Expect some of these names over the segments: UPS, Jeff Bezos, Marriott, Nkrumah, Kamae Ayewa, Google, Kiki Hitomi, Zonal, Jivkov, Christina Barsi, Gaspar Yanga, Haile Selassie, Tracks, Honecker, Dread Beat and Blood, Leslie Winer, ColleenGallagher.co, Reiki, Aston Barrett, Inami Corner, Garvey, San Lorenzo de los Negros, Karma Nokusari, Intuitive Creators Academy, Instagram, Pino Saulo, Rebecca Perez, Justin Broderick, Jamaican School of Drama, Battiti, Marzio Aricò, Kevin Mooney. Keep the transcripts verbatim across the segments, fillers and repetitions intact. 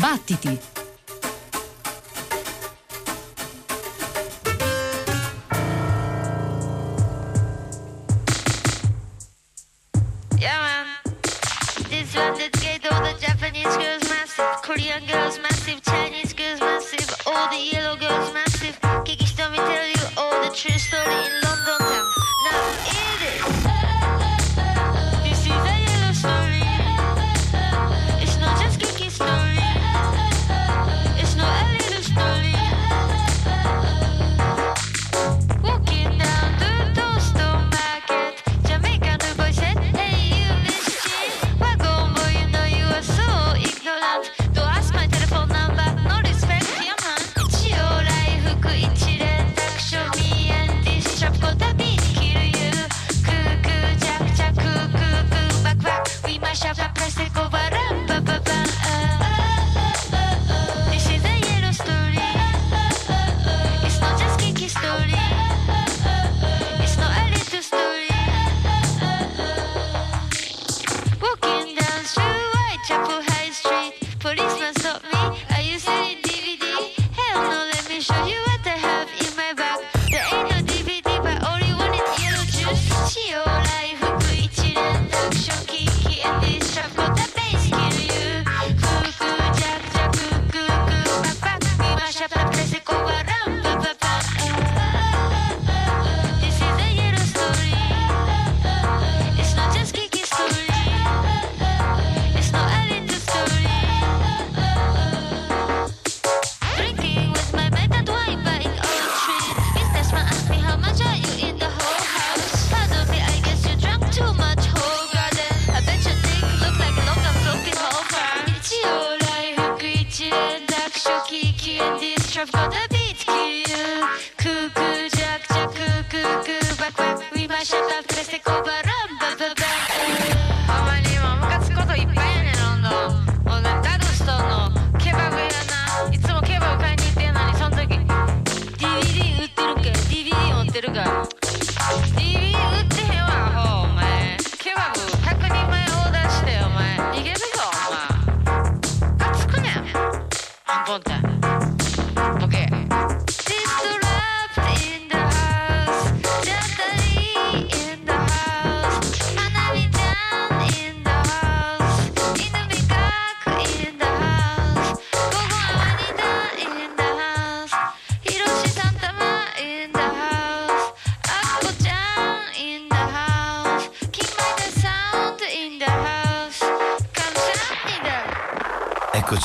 Battiti! Korean girls massive, Chinese girls massive, all the yellow girls massive. Kiki Hitomi tell you all the true story in London town. Now hear this. This is a yellow story. It's not just Kiki's story. It's not a little story. Walking down the Toaston Market, Jamaican boy said, hey you this shit. Wagon boy, you know you are so ignorant.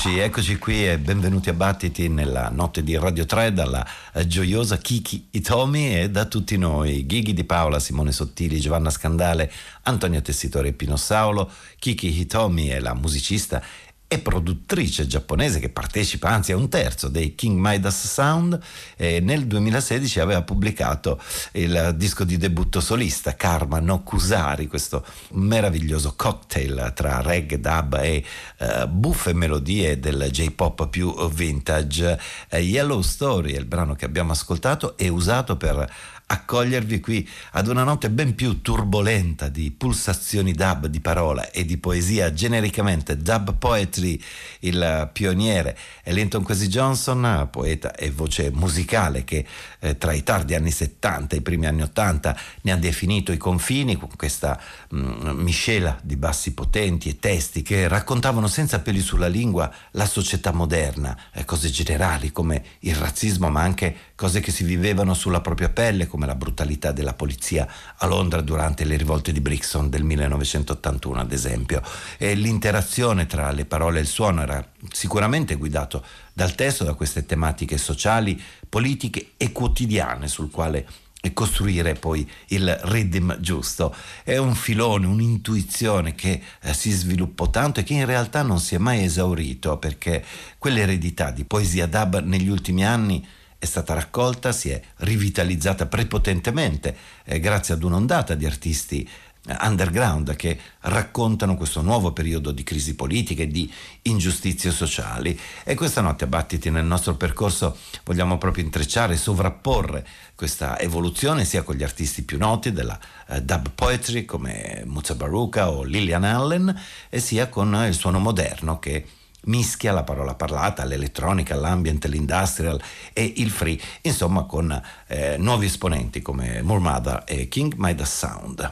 Eccoci qui e benvenuti a Battiti nella notte di Radio tre dalla gioiosa Kiki Hitomi e da tutti noi, Gigi Di Paola, Simone Sottili, Giovanna Scandale, Antonio Tessitore e Pino Saulo. Kiki Hitomi è la musicista e produttrice giapponese che partecipa anzi a un terzo dei King Midas Sound e nel duemilasedici aveva pubblicato il disco di debutto solista Karma Nokusari, questo meraviglioso cocktail tra reggae, dub e uh, buffe melodie del J-pop più vintage. uh, Yellow Story è il brano che abbiamo ascoltato e usato per accogliervi qui ad una notte ben più turbolenta di pulsazioni dub di parola e di poesia, genericamente dub poetry. Il pioniere è Linton Kwesi Johnson, poeta e voce musicale che eh, tra i tardi anni settanta e i primi anni ottanta ne ha definito i confini con questa mh, miscela di bassi potenti e testi che raccontavano senza peli sulla lingua la società moderna, eh, cose generali come il razzismo ma anche cose che si vivevano sulla propria pelle come la brutalità della polizia a Londra durante le rivolte di Brixton del millenovecentottantuno ad esempio. E l'interazione tra le parole e il suono era sicuramente guidato dal testo, da queste tematiche sociali, politiche e quotidiane sul quale costruire poi il rhythm giusto. È un filone, un'intuizione che eh, si sviluppò tanto e che in realtà non si è mai esaurito, perché quell'eredità di poesia dub negli ultimi anni è stata raccolta, si è rivitalizzata prepotentemente eh, grazie ad un'ondata di artisti eh, underground che raccontano questo nuovo periodo di crisi politica e di ingiustizie sociali. E questa notte a Battiti nel nostro percorso vogliamo proprio intrecciare e sovrapporre questa evoluzione sia con gli artisti più noti della eh, dub poetry come Mutabaruka o Lillian Allen, e sia con eh, il suono moderno che mischia la parola parlata all'elettronica, all'ambient, all'industrial e il free, insomma con eh, nuovi esponenti come Moor Mother e King Midas Sound.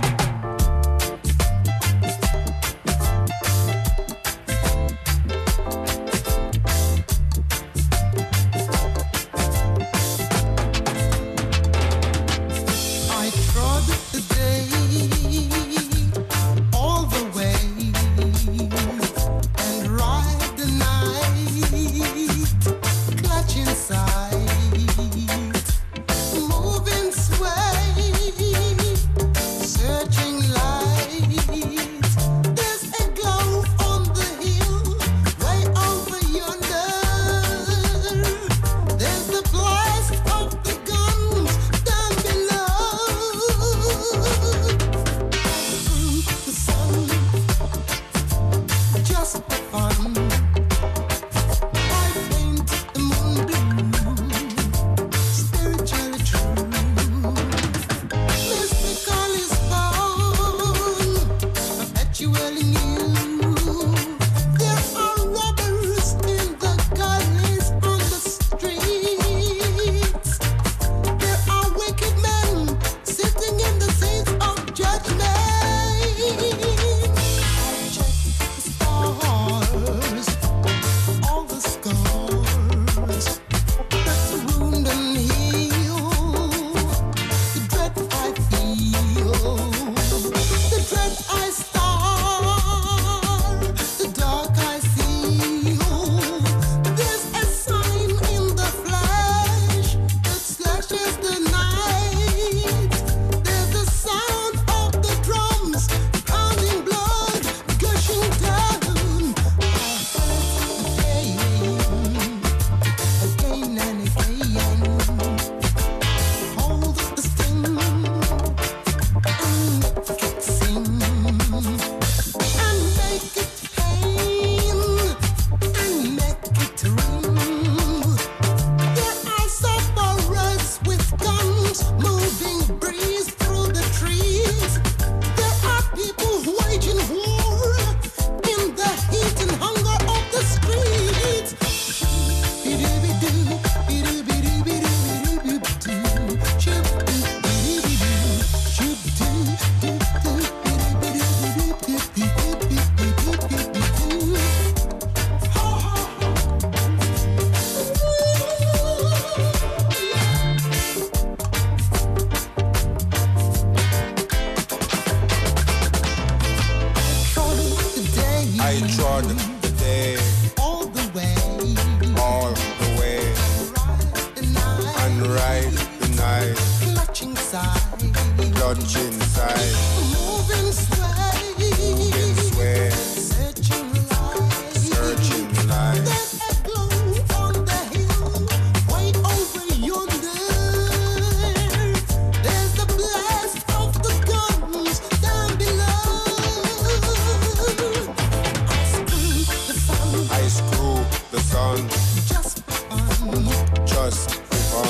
War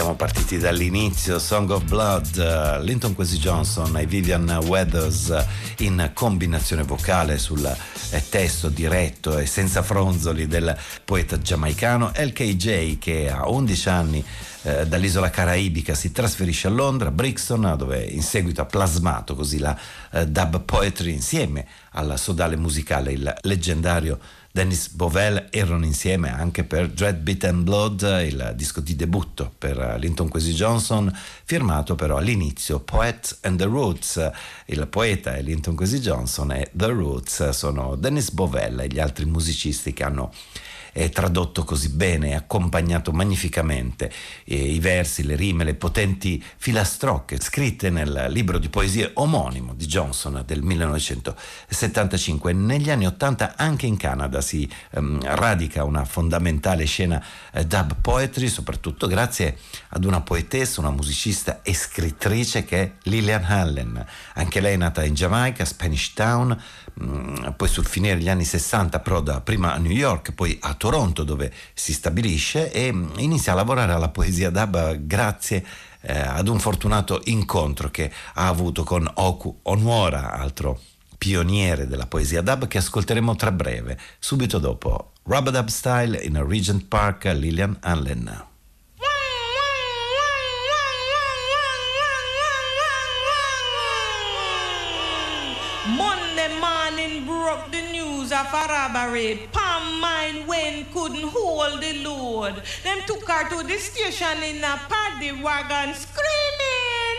siamo partiti dall'inizio, Song of Blood, uh, Linton Kwesi Johnson e Vivian Weathers uh, in combinazione vocale sul uh, testo diretto e senza fronzoli del poeta giamaicano L K J, che a undici anni dall'isola caraibica si trasferisce a Londra, Brixton, dove in seguito ha plasmato così la uh, dub poetry insieme alla sodale musicale. Il leggendario Dennis Bovell erano insieme anche per Dread Beat and Blood, il disco di debutto per Linton Kwesi Johnson, firmato però all'inizio Poet and the Roots. Il poeta è Linton Kwesi Johnson e The Roots sono Dennis Bovell e gli altri musicisti che hanno è tradotto così bene, accompagnato magnificamente eh, i versi, le rime, le potenti filastrocche scritte nel libro di poesie omonimo di Johnson del millenovecentosettantacinque. Negli anni ottanta anche in Canada si ehm, radica una fondamentale scena eh, dub poetry, soprattutto grazie ad una poetessa, una musicista e scrittrice che è Lillian Allen, anche lei nata in Giamaica, Spanish Town, mh, poi sul finire degli anni sessanta proda prima a New York, poi a Toronto, dove si stabilisce e inizia a lavorare alla poesia dub grazie eh, ad un fortunato incontro che ha avuto con Oku Onuora, altro pioniere della poesia dub che ascolteremo tra breve, subito dopo Rub-a-Dub Style in Regent Park, Lillian Allen. Monday morning broke the news of a robbery. Palm mine went, couldn't hold the load. Them took her to the station in a paddy wagon screaming.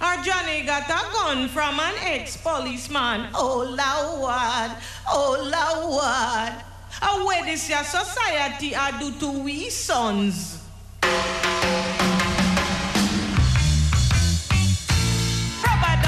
Our Johnny got a gun from an ex-policeman. Oh Lord, oh Lord. And what this your society I do to we sons? Forget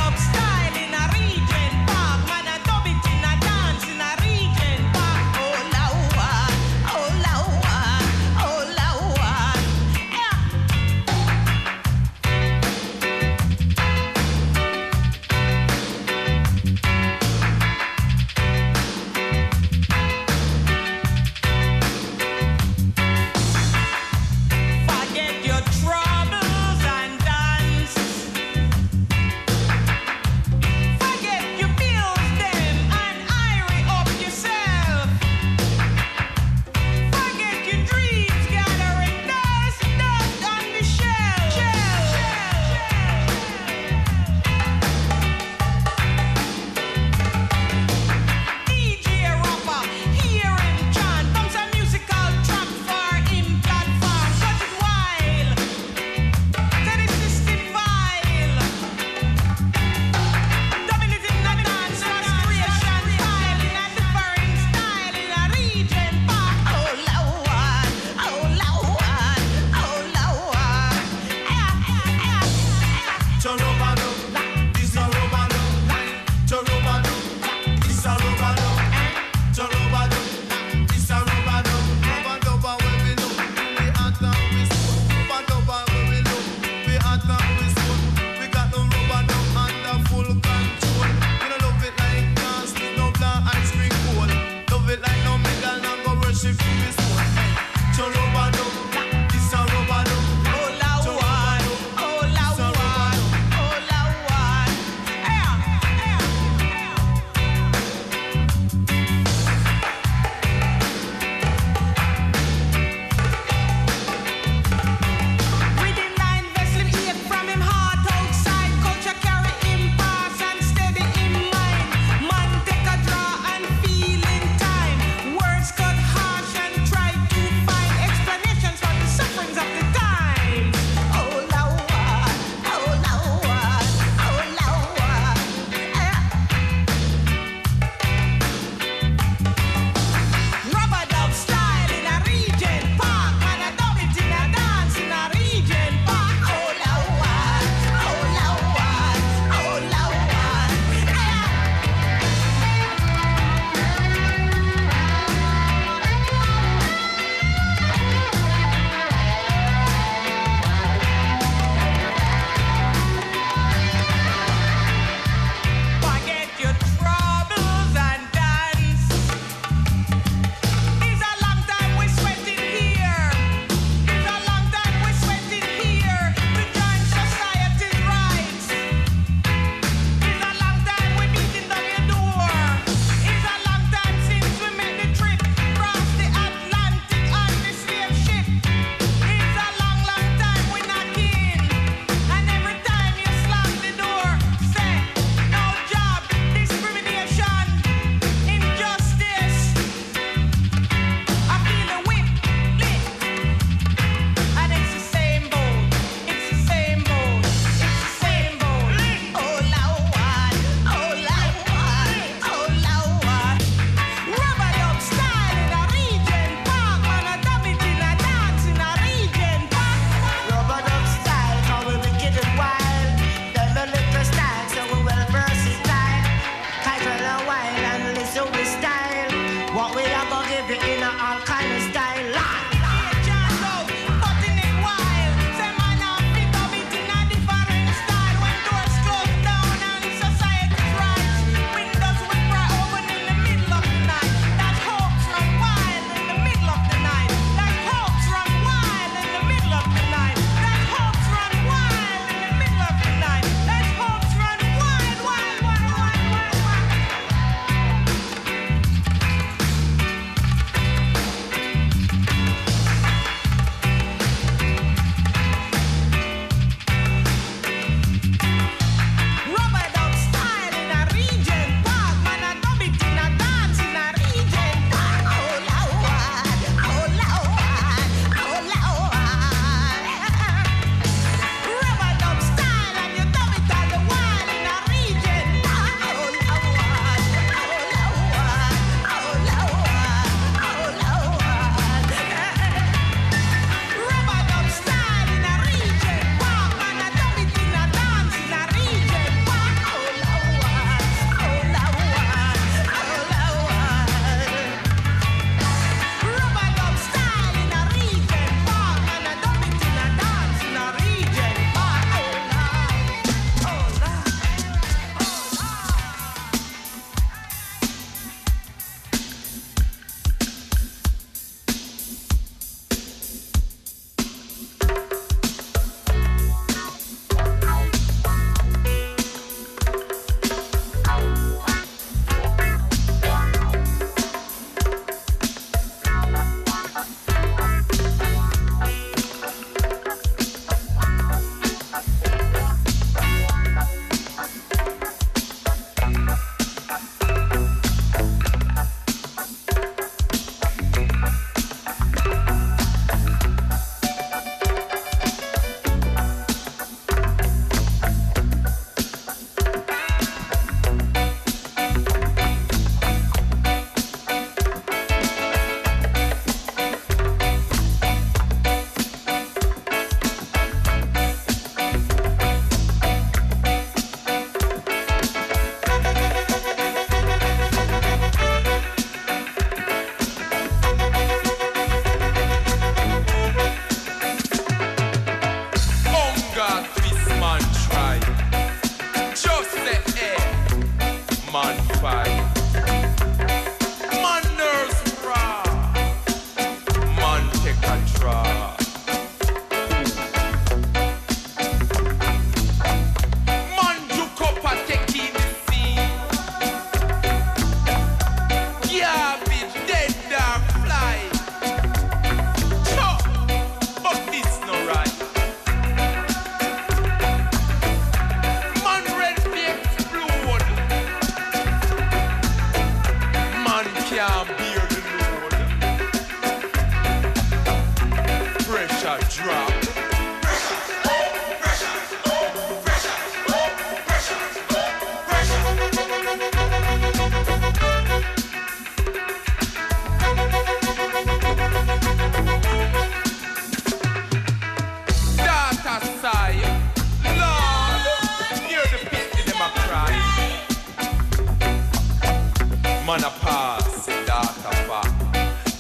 man a pass, daughter back.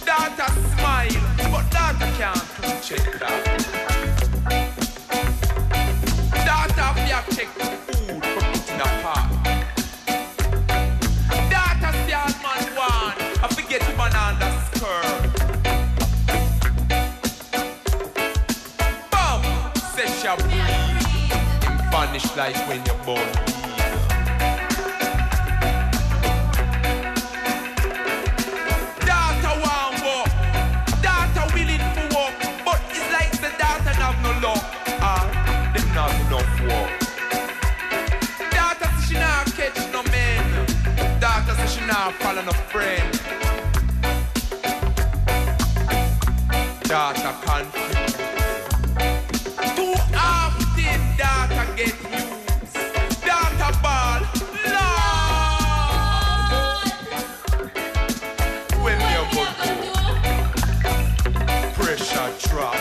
Daughter smile, but daughter can't touch it. Daughter be a take food for putting a pot. Daughter see all man want, I forget him and underskirt. Bum, says she breathe, him vanish like when you're born. Now follow no friend. Data conflict. Too often data get used. Data ball. Lord. When you go go. Pressure drop.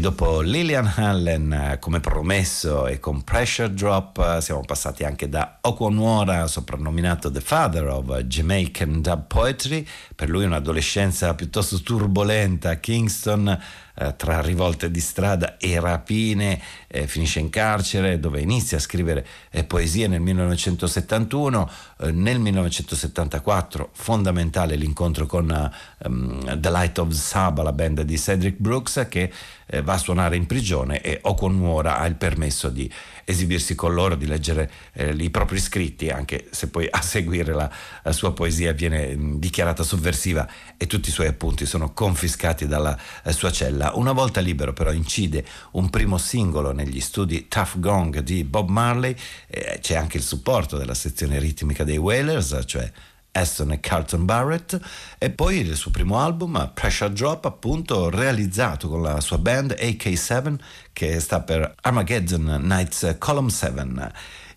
Dopo Lillian Allen, come promesso, e con Pressure Drop, siamo passati anche da Oku Onuora, soprannominato The Father of Jamaican Dub Poetry. Per lui un'adolescenza piuttosto turbolenta a Kingston, eh, tra rivolte di strada e rapine, eh, finisce in carcere, dove inizia a scrivere eh, poesie nel millenovecentosettantuno. Eh, nel millenovecentosettantaquattro fondamentale l'incontro con um, The Light of Saba, la band di Cedric Brooks, che eh, va a suonare in prigione, e Oku Onuora ha il permesso di esibirsi con loro, di leggere eh, i propri scritti, anche se poi a seguire la, la sua poesia viene mh, dichiarata sovversiva e tutti i suoi appunti sono confiscati dalla eh, sua cella. Una volta libero però incide un primo singolo negli studi Tough Gong di Bob Marley. Eh, c'è anche il supporto della sezione ritmica dei Wailers, cioè Aston e Carlton Barrett, e poi il suo primo album, Pressure Drop, appunto, realizzato con la sua band A K sette, che sta per Armageddon Nights Column sette.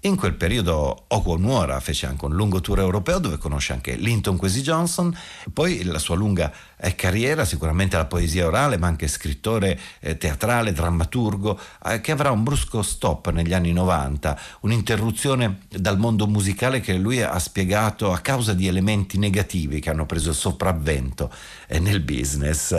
In quel periodo Oku Onuora fece anche un lungo tour europeo, dove conosce anche Linton Kwesi Johnson. Poi la sua lunga eh, carriera, sicuramente la poesia orale, ma anche scrittore, eh, teatrale, drammaturgo, eh, che avrà un brusco stop negli anni novanta, un'interruzione dal mondo musicale che lui ha spiegato a causa di elementi negativi che hanno preso il sopravvento eh, nel business.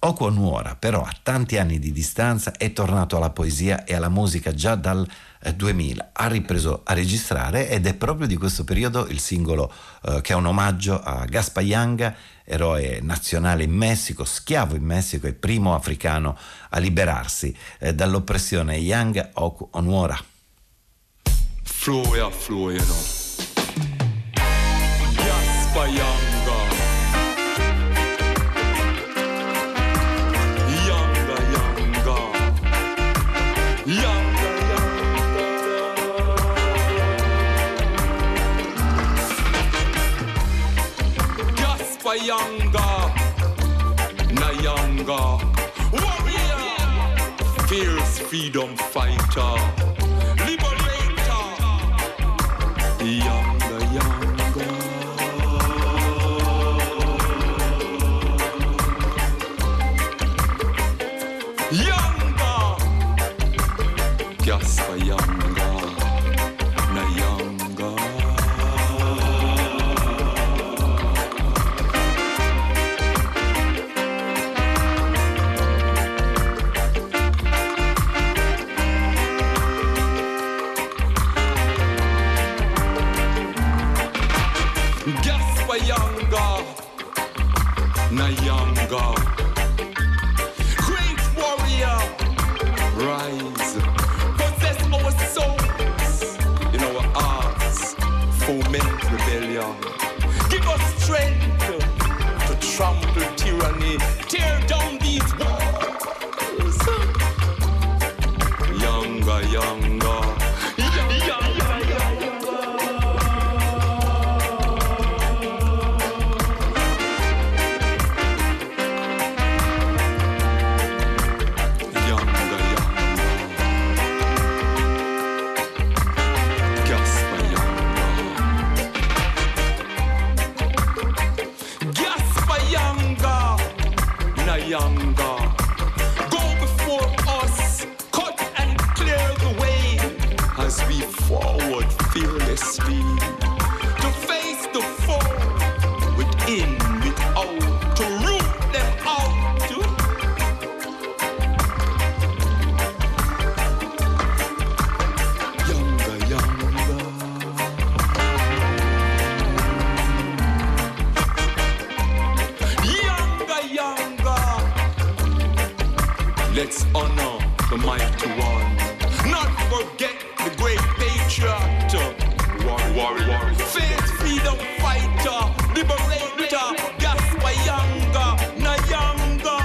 Oku Onuora però, a tanti anni di distanza, è tornato alla poesia e alla musica già dal duemila, ha ripreso a registrare, ed è proprio di questo periodo il singolo eh, che è un omaggio a Gaspar Yanga, eroe nazionale in Messico, schiavo in Messico e primo africano a liberarsi eh, dall'oppressione Yanga Oku Onuora. Flue afflueno. Gaspar Yanga. Yanga, Nyanga, warrior, fierce freedom fighter, liberator, Yanga, Yanga, Yanga, Gaspar Yanga, Nyanga. Nyanga, great warrior, rise, possess our souls, in our hearts, foment rebellion, give us strength to trample tyranny, tear down these walls. Yanga, Yanga, to face the foe within, without, to root them out. Yanga, Yanga, Yanga, Yanga. Let's honor the mighty one, not forget the great patriot. Warrior, faith, freedom, fighter, liberator, Gaspar Yanga, Nyanga.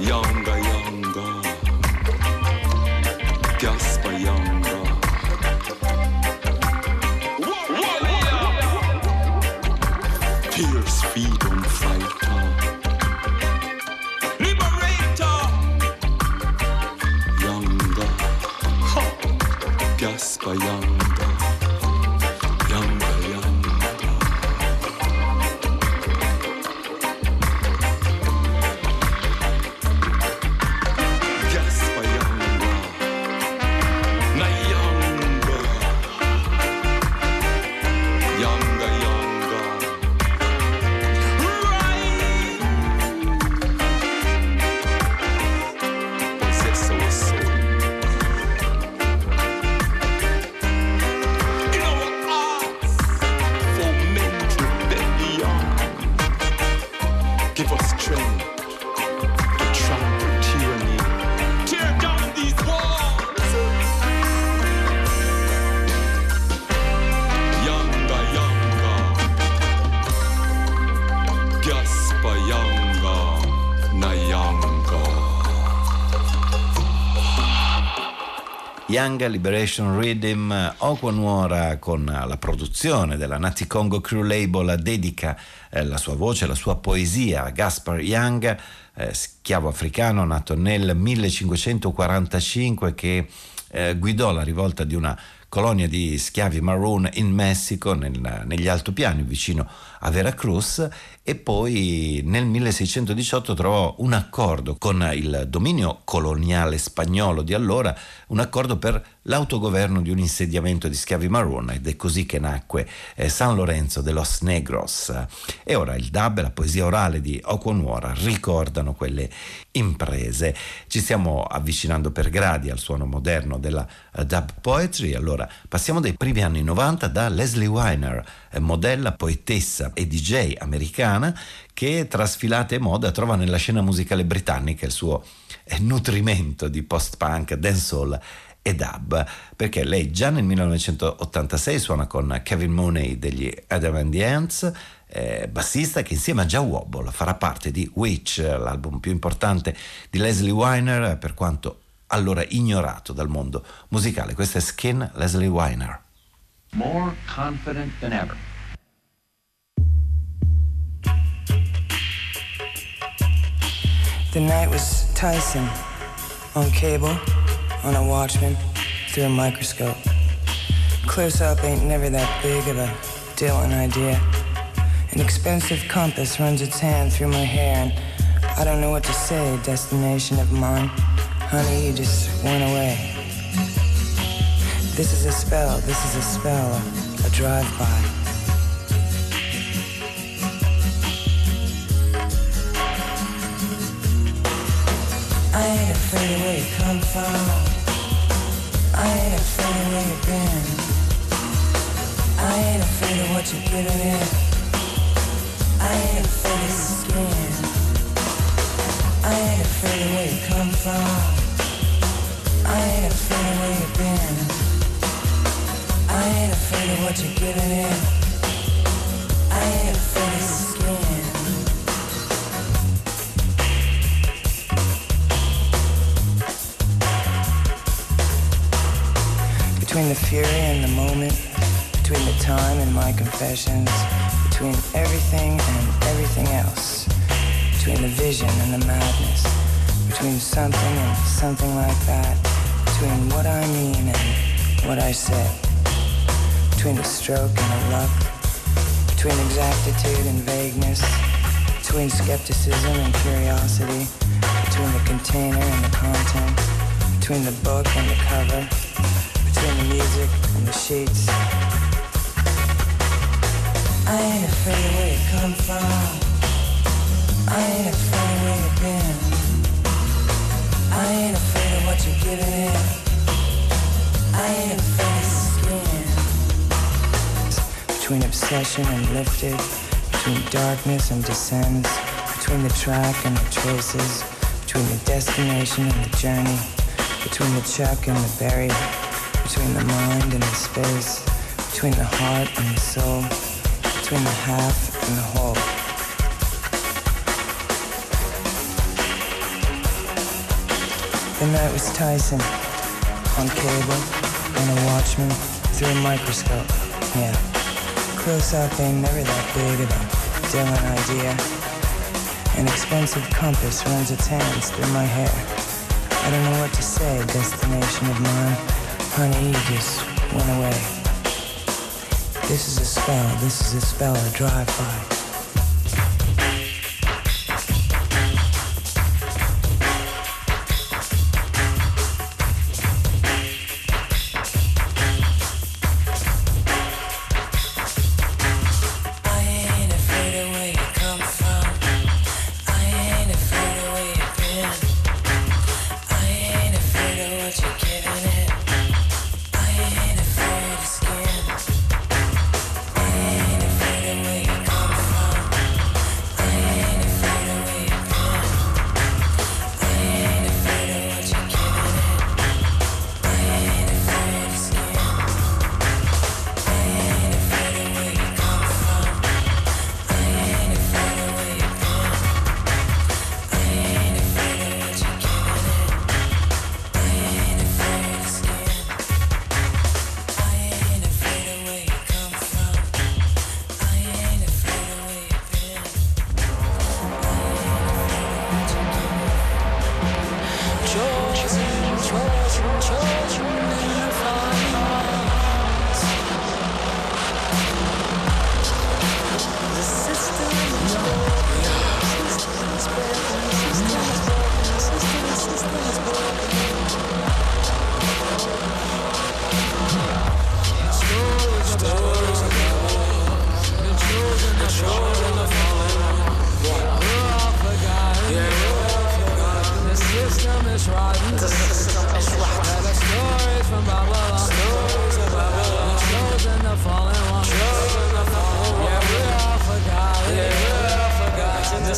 Yanga, Yanga, Gaspar Yanga. Warrior, fierce freedom, fighter. Gaspar Yanga, Yanga, Yanga. Gaspar Yanga, Nyanga. Yanga, Yanga. Right. Possess our soul. Yanga Liberation Rhythm, Oku Onuora, con la produzione della Nati Congo Crew Label, dedica eh, la sua voce, la sua poesia a Gaspar Yanga, eh, schiavo africano nato nel millecinquecentoquarantacinque, che eh, guidò la rivolta di una colonia di schiavi maroon in Messico, nel, negli altopiani vicino a Veracruz, e poi nel milleseicentodiciotto trovò un accordo con il dominio coloniale spagnolo di allora, un accordo per l'autogoverno di un insediamento di schiavi marrona, ed è così che nacque eh, San Lorenzo de los Negros. E ora il dub e la poesia orale di Oku Onuora ricordano quelle imprese. Ci stiamo avvicinando per gradi al suono moderno della uh, dub poetry. Allora passiamo dai primi anni novanta da Leslie Winer, eh, modella, poetessa e D J americana, che trasfilata e moda trova nella scena musicale britannica il suo eh, nutrimento di post-punk, dancehall e dub, perché lei già nel millenovecentottantasei suona con Kevin Mooney degli Adam and the Ants, eh, bassista che insieme a Jah Wobble farà parte di Witch, l'album più importante di Leslie Winer, per quanto allora ignorato dal mondo musicale. Questa è Skin, Leslie Winer. More confident than ever. The night was Tyson on cable, on a Watchman, through a microscope. Close up ain't never that big of a deal and idea. An expensive compass runs its hand through my hair, and I don't know what to say, destination of mine. Honey, you just went away. This is a spell, this is a spell, a, a drive-by. I ain't afraid of where you come from. I ain't afraid of where you've been. I ain't afraid of what you're giving in. I ain't afraid of your skin. I ain't afraid of where you come from. I ain't afraid of where you've been. I ain't afraid of what you're giving in. I ain't afraid of your skin. Between the fury and the moment, between the time and my confessions, between everything and everything else, between the vision and the madness, between something and something like that, between what I mean and what I said, between a stroke and a luck, between exactitude and vagueness, between skepticism and curiosity, between the container and the content, between the book and the cover, between the music and the sheets. I ain't afraid of where you come from. I ain't afraid of where you've been. I ain't afraid of what you're giving in. I ain't afraid of skin. Between obsession and lifted, between darkness and descends, between the track and the traces, between the destination and the journey, between the chuck and the buried, between the mind and the space, between the heart and the soul, between the half and the whole. The night was Tyson, on cable, on a Watchman, through a microscope, yeah. Close up ain't never that big of a deal and idea. An expensive compass runs its hands through my hair. I don't know what to say, destination of mine. Honey, you just went away. This is a spell, this is a spell, a drive-by.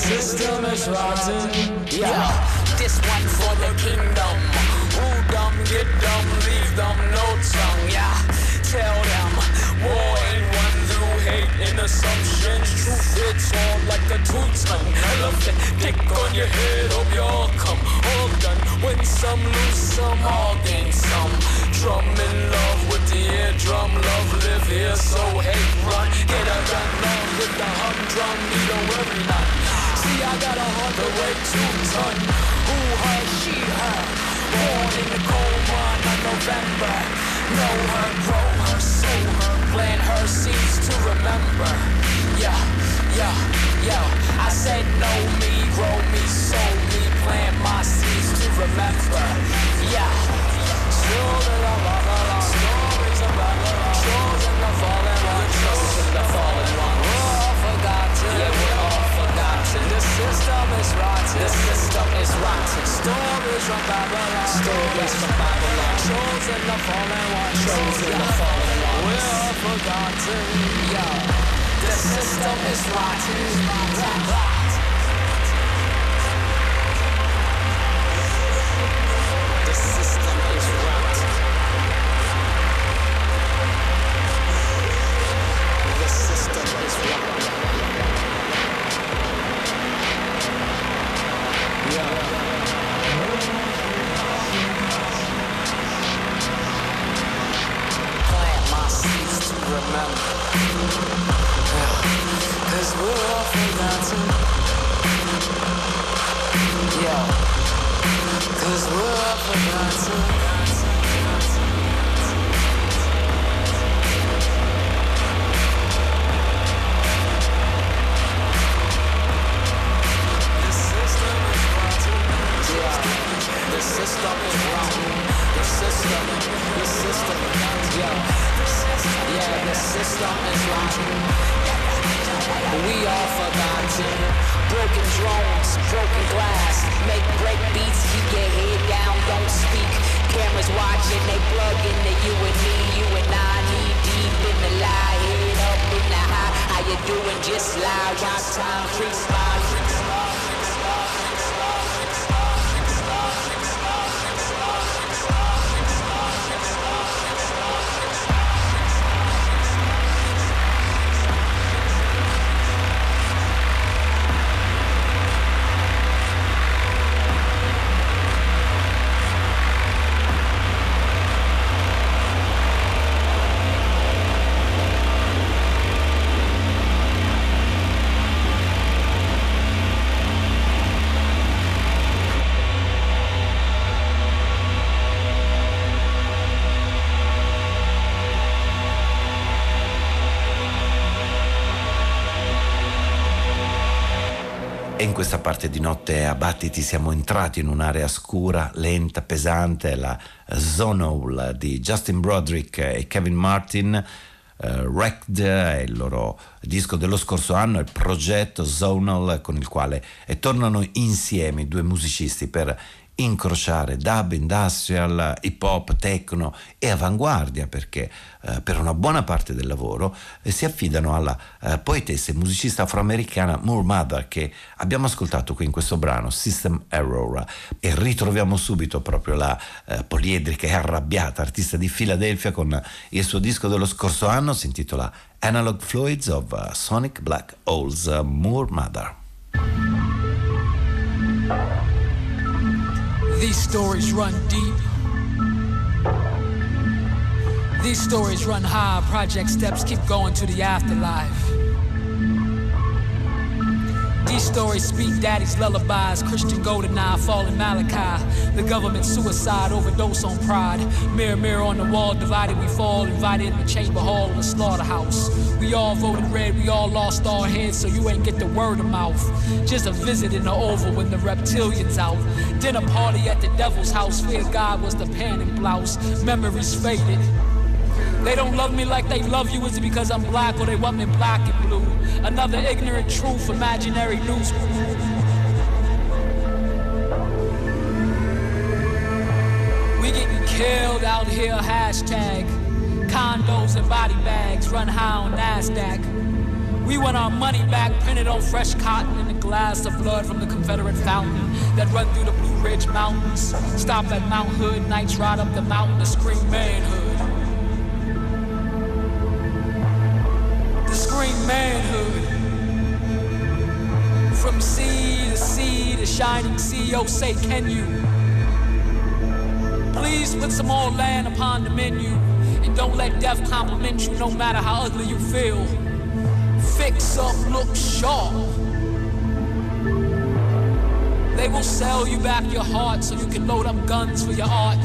system is rotten. Yeah. This one for the kingdom. Who dumb, get dumb, leave them no tongue. Yeah. Tell them war ain't won through hate and assumptions. Truth hits on like a two-tongue elephant. Dick on your head, hope you all come all done. When some lose, some all gain some. Drum in love with the eardrum. Love live here, so hate run. Get a gun, love with the humdrum. You don't worry none. See, I got a heart the way to ton. Who her, she her. Born in the cold mine of November. Know her, grow her, sow her. Plant her seeds to remember. Yeah, yeah, yeah. I said know me, grow me, sow me. Plant my seeds to remember. Yeah. Children of Allah, stories of Allah. Chosen the fallen one, chosen the fallen one. We're all forgotten. Yeah, we're all forgotten. The system is rotten. The system is rotten. Stories from Babylon. Stories from Babylon. Chosen the fallen one, chosen the fallen one. We're all forgotten. Yeah. The system is rotten. Rotten. In questa parte di Notte a Battiti siamo entrati in un'area scura, lenta, pesante, la Zonal di Justin Broderick e Kevin Martin. eh, Wrecked è il loro disco dello scorso anno, il progetto Zonal con il quale e tornano insieme i due musicisti per incrociare dub, industrial, hip hop, techno e avanguardia, perché eh, per una buona parte del lavoro eh, si affidano alla eh, poetessa e musicista afroamericana Moor Mother, che abbiamo ascoltato qui in questo brano System Aurora, e ritroviamo subito proprio la eh, poliedrica e arrabbiata artista di Filadelfia con il suo disco dello scorso anno, si intitola Analog Fluids of Sonic Black Holes, Moor Mother. These stories run deep. These stories run high. Project steps keep going to the afterlife. These stories speak daddy's lullabies. Christian Goldeneye, fallen Malachi. The government suicide, overdose on pride. Mirror, mirror on the wall, divided we fall. Invited in the chamber hall in the slaughterhouse. We all voted red, we all lost our heads, so you ain't get the word of mouth. Just a visit in the Oval when the reptilians out. Dinner party at the devil's house. Fear God was the panic blouse. Memories faded. They don't love me like they love you. Is it because I'm black, or they want me black and blue? Another ignorant truth, imaginary news. We getting killed out here, hashtag. Condos and body bags run high on NASDAQ. We want our money back, printed on fresh cotton in a glass of blood from the Confederate fountain that run through the Blue Ridge Mountains. Stop at Mount Hood, nights ride up the mountain to scream manhood. To scream manhood. From sea to sea to shining sea, oh say can you? Please put some more land upon the menu. And don't let death compliment you no matter how ugly you feel. Fix up, look sharp. They will sell you back your heart so you can load up guns for your art.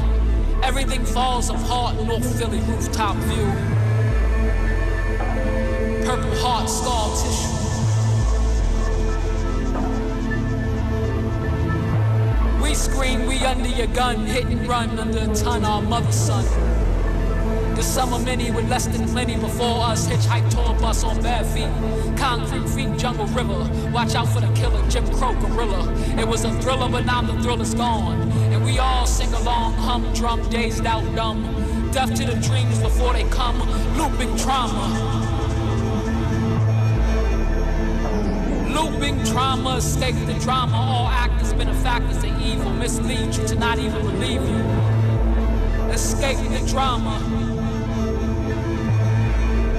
Everything falls apart, North Philly rooftop view. Purple heart, scar tissue. We scream, we under your gun, hit and run under a ton, our mother's son. The summer many with less than plenty before us. Hitchhike tour bus on bare feet. Concrete feet, jungle river. Watch out for the killer, Jim Crow gorilla. It was a thriller, but now the thrill is gone. And we all sing along, humdrum, dazed out, dumb. Deaf to the dreams before they come. Looping trauma. Looping trauma, escape the drama. All actors, benefactors of evil, mislead you to not even believe you. Escape the drama.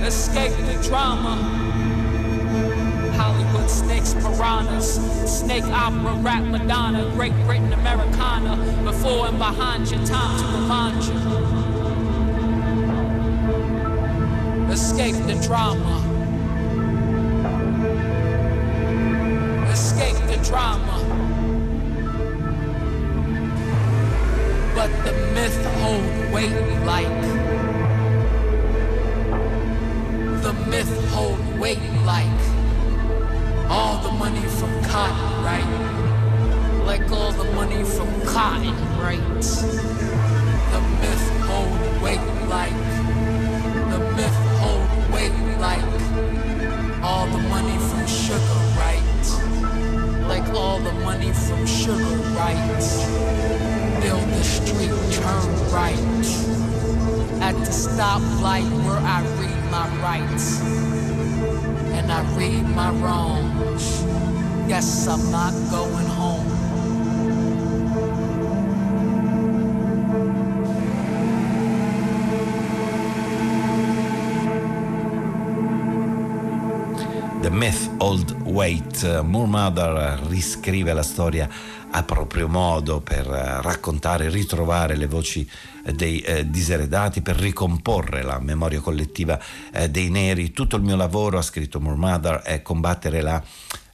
Escape the drama. Hollywood snakes, piranhas. Snake opera, rap, Madonna. Great Britain, Americana. Before and behind you, time to remind you. Escape the drama. Escape the drama. But the myth hold weight like. The myth hold weight like all the money from cotton, right? Like all the money from cotton, right? The myth hold weight like, the myth hold weight like all the money from sugar, right? Like all the money from sugar, right? Build the street, turn right. At the stoplight where I read my rights and I read my wrongs. Yes, I'm not going home. The Myth Old Weight. Moor Mother riscrive la storia a proprio modo per raccontare, ritrovare le voci dei eh, diseredati, per ricomporre la memoria collettiva eh, dei neri. Tutto il mio lavoro, ha scritto Moor Mother, è combattere la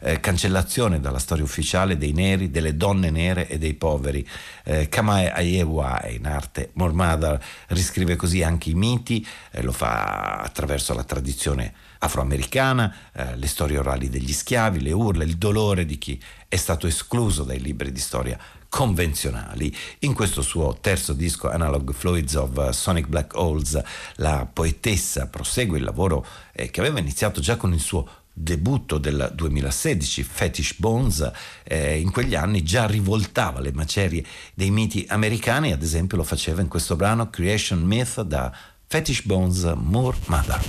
eh, cancellazione dalla storia ufficiale dei neri, delle donne nere e dei poveri. eh, Kamae Ayewa, in arte Moor Mother, riscrive così anche i miti, eh, lo fa attraverso la tradizione afroamericana, eh, le storie orali degli schiavi, le urla, il dolore di chi è stato escluso dai libri di storia convenzionali. In questo suo terzo disco, Analog Fluids of Sonic Black Holes, la poetessa prosegue il lavoro eh, che aveva iniziato già con il suo debutto del duemilasedici, Fetish Bones. Eh, in quegli anni già rivoltava le macerie dei miti americani, ad esempio lo faceva in questo brano Creation Myth, da Fetish Bones, Moor Mother.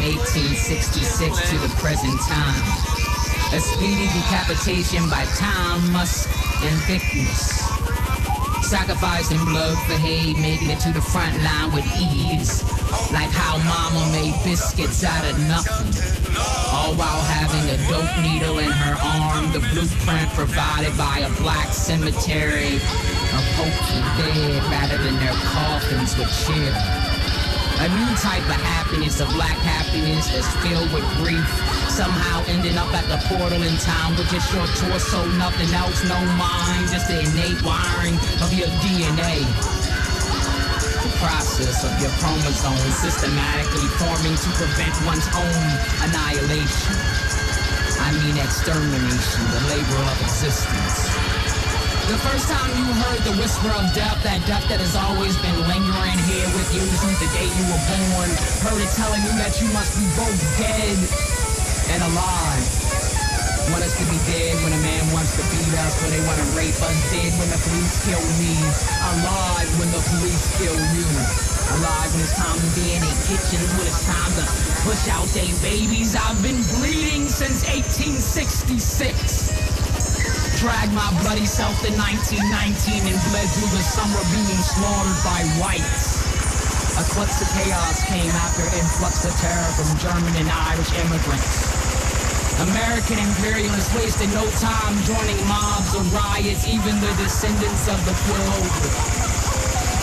eighteen sixty-six to the present time. A speedy decapitation by time, musk, and thickness. Sacrificing blood for hay, making it to the front line with ease. Like How mama made biscuits out of nothing, all while having a dope needle in her arm, the blueprint provided by a black cemetery. Her folks were dead rather than their coffins were chill. A new type of happiness, a black happiness that's filled with grief. Somehow ending up at the portal in time with just your torso, nothing else, no mind, just the innate wiring of your D N A. The process of your chromosomes systematically forming to prevent one's own annihilation. I mean extermination, the labor of existence. The first time you heard the whisper of death, that death that has always been lingering here with you since the day you were born, heard it telling you that you must be both dead and alive. Want us to be dead when a man wants to beat us, when they want to rape us, dead when the police kill me, alive when the police kill you, alive when it's time to be in their kitchens, when it's time to push out their babies. I've been bleeding since eighteen sixty-six. Dragged my bloody self to nineteen nineteen and bled through the summer being slaughtered by whites. A clutch of chaos came after influx of terror from German and Irish immigrants. American imperialists wasted no time joining mobs or riots, even the descendants of the world.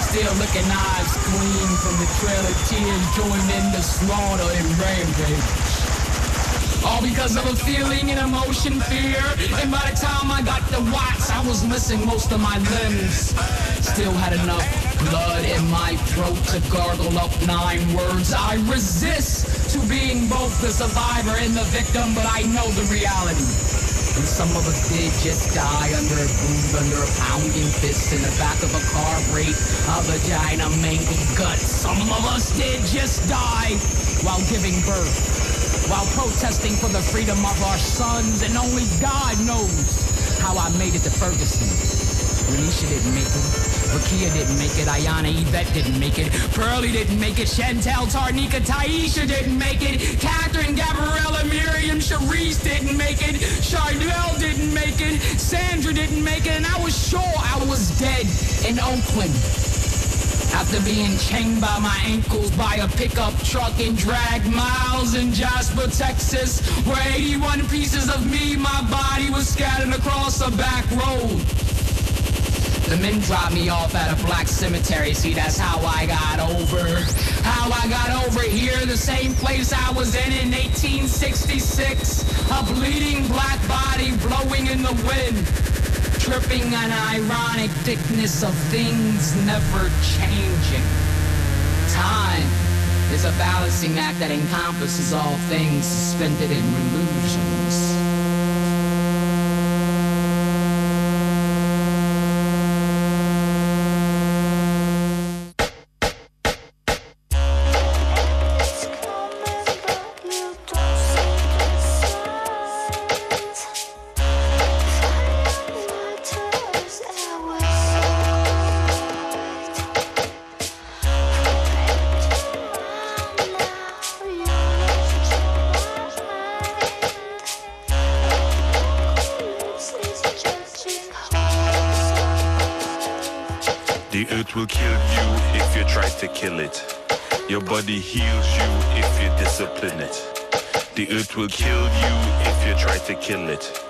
Still looking knives gleam from the trail of tears, joined in the slaughter and rampage. All because of a feeling and emotion, fear. And by the time I got the watch, I was missing most of my limbs. Still had enough blood in my throat to gargle up nine words. I resist to being both the survivor and the victim, but I know the reality. And some of us did just die under a boot, under a pounding fist, in the back of a car wreck, a vagina mangled gut. Some of us did just die while giving birth, while protesting for the freedom of our sons, and only God knows how I made it to Ferguson. Renisha didn't make it, Rakia didn't make it, Ayana Yvette didn't make it, Pearlie didn't make it, Chantel, Tarnika, Taisha didn't make it, Catherine, Gabriella, Miriam, Sharice didn't make it, Chardell didn't make it, Sandra didn't make it, and I was sure I was dead in Oakland. After being chained by my ankles by a pickup truck and dragged miles in Jasper, Texas, where eighty-one pieces of me, my body was scattered across a back road. The men dropped me off at a black cemetery. See, that's how I got over. How I got over here, the same place I was in in eighteen sixty-six. A bleeding black body blowing in the wind. Tripping an ironic thickness of things never changing. Time is a balancing act that encompasses all things suspended in illusions. Body heals you if you discipline it. The earth will kill you if you try to kill it.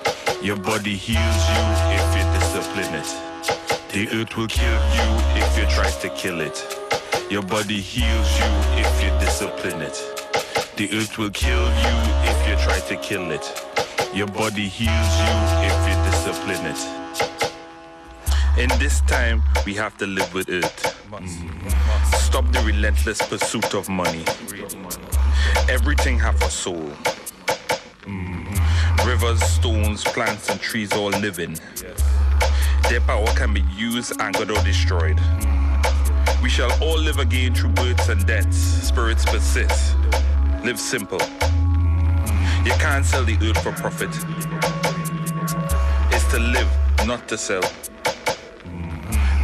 Your body heals you if you discipline it. The earth will kill you if you try to kill it. Your body heals you if you discipline it. The earth will kill you if you try to kill it. Your body heals you if you discipline it. In this time, we have to live with it. Mm. Stop the relentless pursuit of money. Everything have a soul. Mm. Rivers, stones, plants and trees all living. Their power can be used, angered or destroyed. We shall all live again through births and deaths. Spirits persist. Live simple. You can't sell the earth for profit. It's to live, not to sell.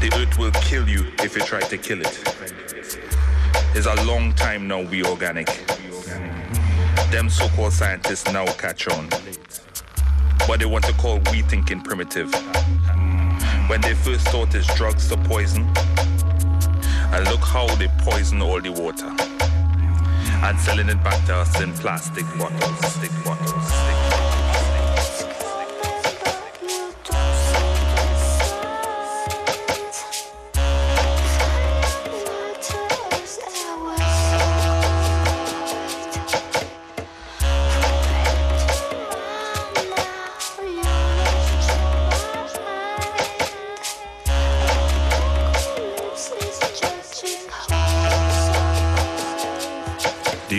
The earth will kill you if you try to kill it. It's a long time now we organic. Them so-called scientists now catch on. What they want to call we thinking primitive. When they first thought it's drugs to poison, and look how they poison all the water. and selling it back to us in plastic bottles, stick bottles, stick bottles.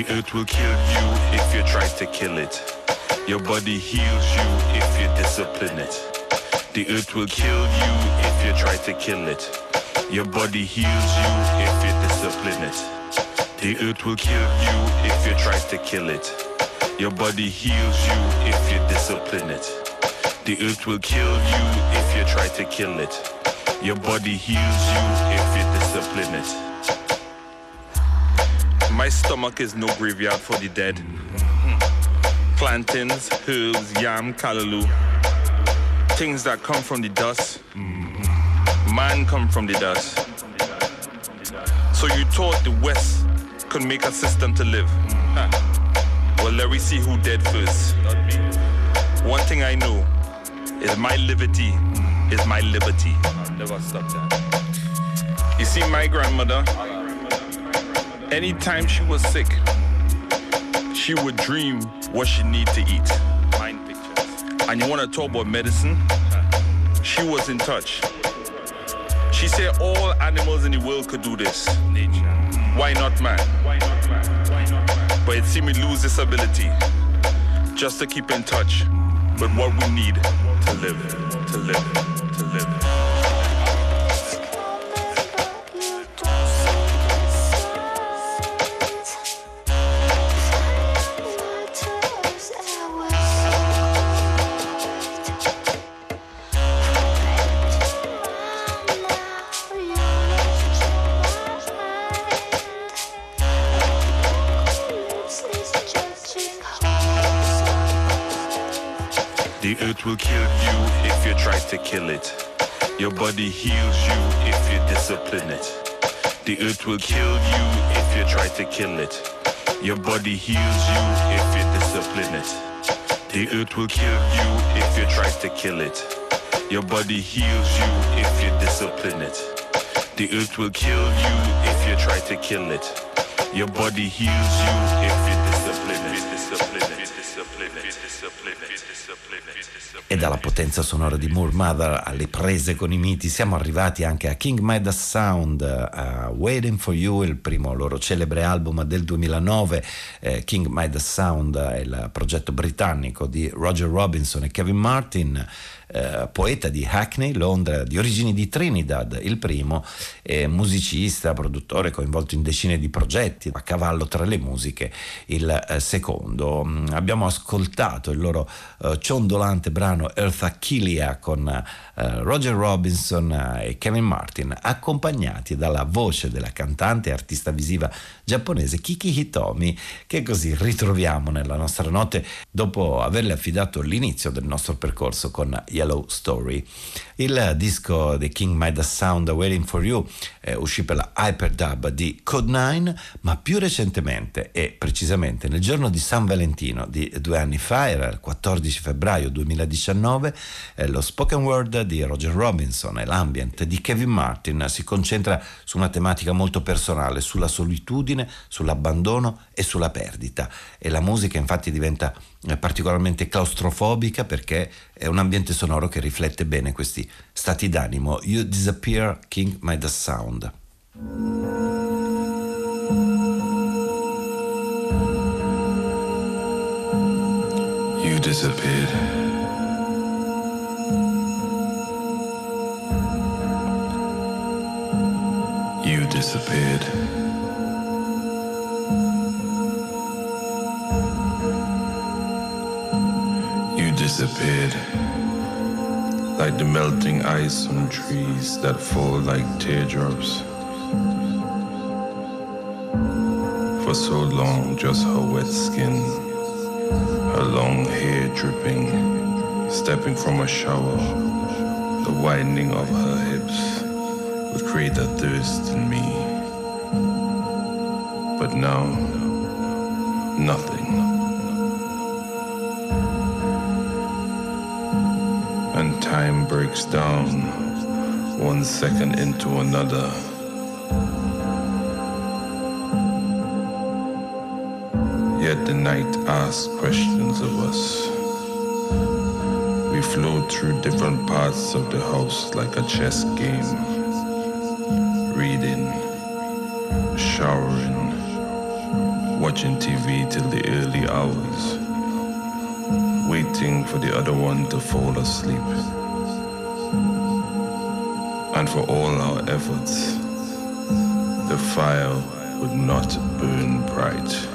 It will kill you if you try to kill it. Your body heals you if you discipline it. The earth will kill you if you try to kill it. Your body heals you if you discipline it. The earth will kill you if you try to kill it. Your body heals you if you discipline it. The earth will kill you if you try to kill it. Your body heals you if you discipline it. My stomach is no graveyard for the dead. Plantains, herbs, yam, callaloo. Things that come from the dust. Man come from the dust. So you thought the West could make a system to live. Well, let me see who dead first. One thing I know is my liberty is my liberty. You see, my grandmother, anytime she was sick, she would dream what she need to eat. Mind pictures. And you want to talk about medicine? She was in touch. She said all animals in the world could do this. Nature. Why not man? Why not man? Why not man? But it seemed we lose this ability just to keep in touch with what we need to live, to live, to live. It will kill you if you try to kill it. Your body heals you if you discipline it. The earth will kill you if you try to kill it. Your body heals you if you discipline it. The earth will kill you if you try to kill it. Your body heals you if you discipline it. The earth will kill you if you try to kill it. Your body heals you if you discipline it. Discipline it. E dalla potenza sonora di Moor Mother alle prese con i miti siamo arrivati anche a King Midas Sound, a Waiting for You, il primo loro celebre album del duemilanove. eh, King Midas Sound è il progetto britannico di Roger Robinson e Kevin Martin, eh, poeta di Hackney, Londra, di origini di Trinidad il primo, eh, musicista, produttore coinvolto in decine di progetti, a cavallo tra le musiche il eh, secondo. Abbiamo ascoltato il loro uh, ciondolante brano Earth Achillea con uh, Roger Robinson uh, e Kevin Martin, accompagnati dalla voce della cantante e artista visiva giapponese Kiki Hitomi, che così ritroviamo nella nostra notte dopo averle affidato l'inizio del nostro percorso con Yellow Story. Il disco dei King Midas Sound, Waiting for You, eh, uscì per la Hyperdub di Code nine, ma più recentemente e precisamente nel giorno di San Valentino di due anni fa, era il quattordici febbraio duemiladiciannove, eh, lo spoken word di Roger Robinson e l'ambient di Kevin Martin si concentra su una tematica molto personale, sulla solitudine, sull'abbandono e sulla perdita, e la musica infatti diventa particolarmente claustrofobica perché è un ambiente sonoro che riflette bene questi stati d'animo. You Disappear, King Midas Sound. You disappeared. You disappeared. You disappeared. Like the melting ice on trees that fall like teardrops. For so long, just her wet skin. Her long hair dripping, stepping from a shower. The widening of her hips would create a thirst in me. But now, nothing, and time breaks down one second into another. Yet the night asks questions of us. We flow through different parts of the house like a chess game, reading, showering, watching T V till the early hours, waiting for the other one to fall asleep. And for all our efforts, the fire would not burn bright.